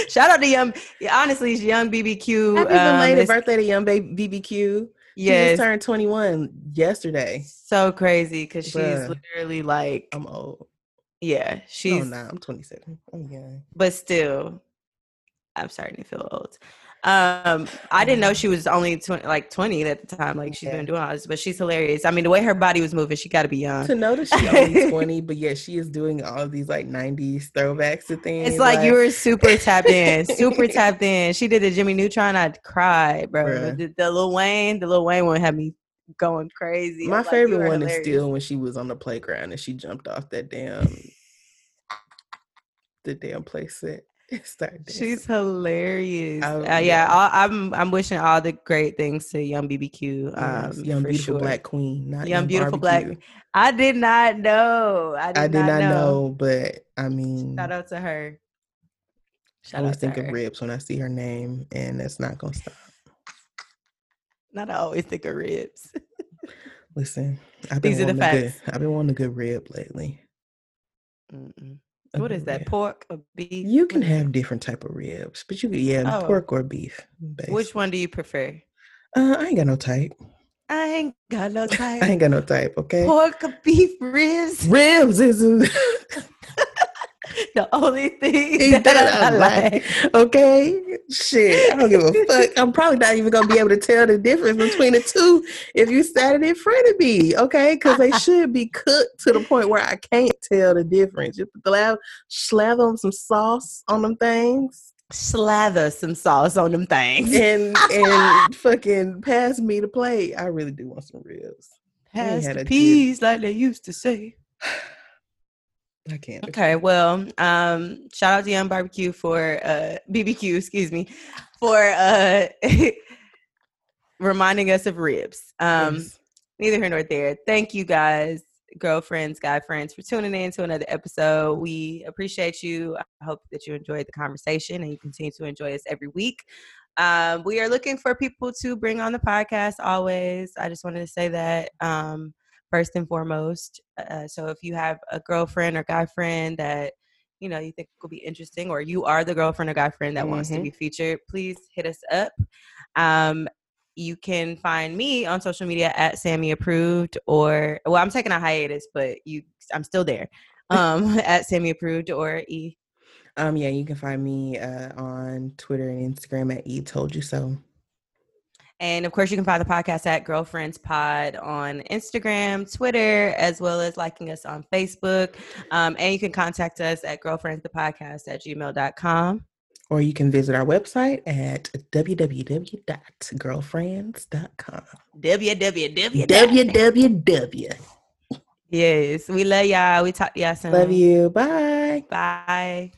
Shout out to Young, honestly, Young BBQ. Happy belated birthday to Young BBQ. Yes. She just turned 21 yesterday. So crazy, because she's literally like... I'm old. Yeah, she's... No, I'm 27. Oh, yeah. But still, I'm starting to feel old. I didn't know she was only 20 at the time. Like, she's been doing all this, but she's hilarious. I mean, the way her body was moving, she got to be young to know that she's only 20. But yeah, she is doing all of these like 90s throwbacks to things. It's like you were super tapped in, super tapped in. She did the Jimmy Neutron, I'd cry, bro. Bruh. The Lil Wayne one had me going crazy. My favorite one is still when she was on the playground and she jumped off that damn playset. She's hilarious. I'm wishing all the great things to Young BBQ. Young beautiful black queen, not young beautiful barbecue. Black. I did not know. I did not know, but I mean, shout out to her. I always think of ribs when I see her name, and that's not gonna stop. Not I always think of ribs. Listen, these are the facts. I've been wanting a good rib lately. Mm-mm. What is that, pork or beef? You can have different type of ribs, but pork or beef. Basically. Which one do you prefer? I ain't got no type. I ain't got no type. I ain't got no type, okay? Pork, beef, ribs. Ribs is the only thing that I like. Okay? Shit, I don't give a fuck. I'm probably not even going to be able to tell the difference between the two if you sat it in front of me, okay? Because they should be cooked to the point where I can't tell the difference. Just slather on some sauce on them things. Slather some sauce on them things and fucking pass me the plate. I really do want some ribs. Pass the peas like they used to say. I can't. Okay, well, shout out to Young Barbecue for BBQ, excuse me, for reminding us of ribs. Yes. Neither here nor there. Thank you guys, girlfriends, guy friends, for tuning in to another episode. We appreciate you. I hope that you enjoyed the conversation and you continue to enjoy us every week. We are looking for people to bring on the podcast always. I just wanted to say that first and foremost. So if you have a girlfriend or guy friend that you know you think will be interesting, or you are the girlfriend or guy friend that wants to be featured, please hit us up. You can find me on social media at Sammy Approved, or well, I'm taking a hiatus, but I'm still there. At Sammy Approved or E. Yeah, you can find me on Twitter and Instagram at E Told You So. And of course, you can find the podcast at Girlfriends Pod on Instagram, Twitter, as well as liking us on Facebook. And you can contact us at girlfriendsthepodcast@gmail.com. Or you can visit our website at www.girlfriends.com. www. Yes. We love y'all. We talk to y'all soon. Love you. Bye. Bye.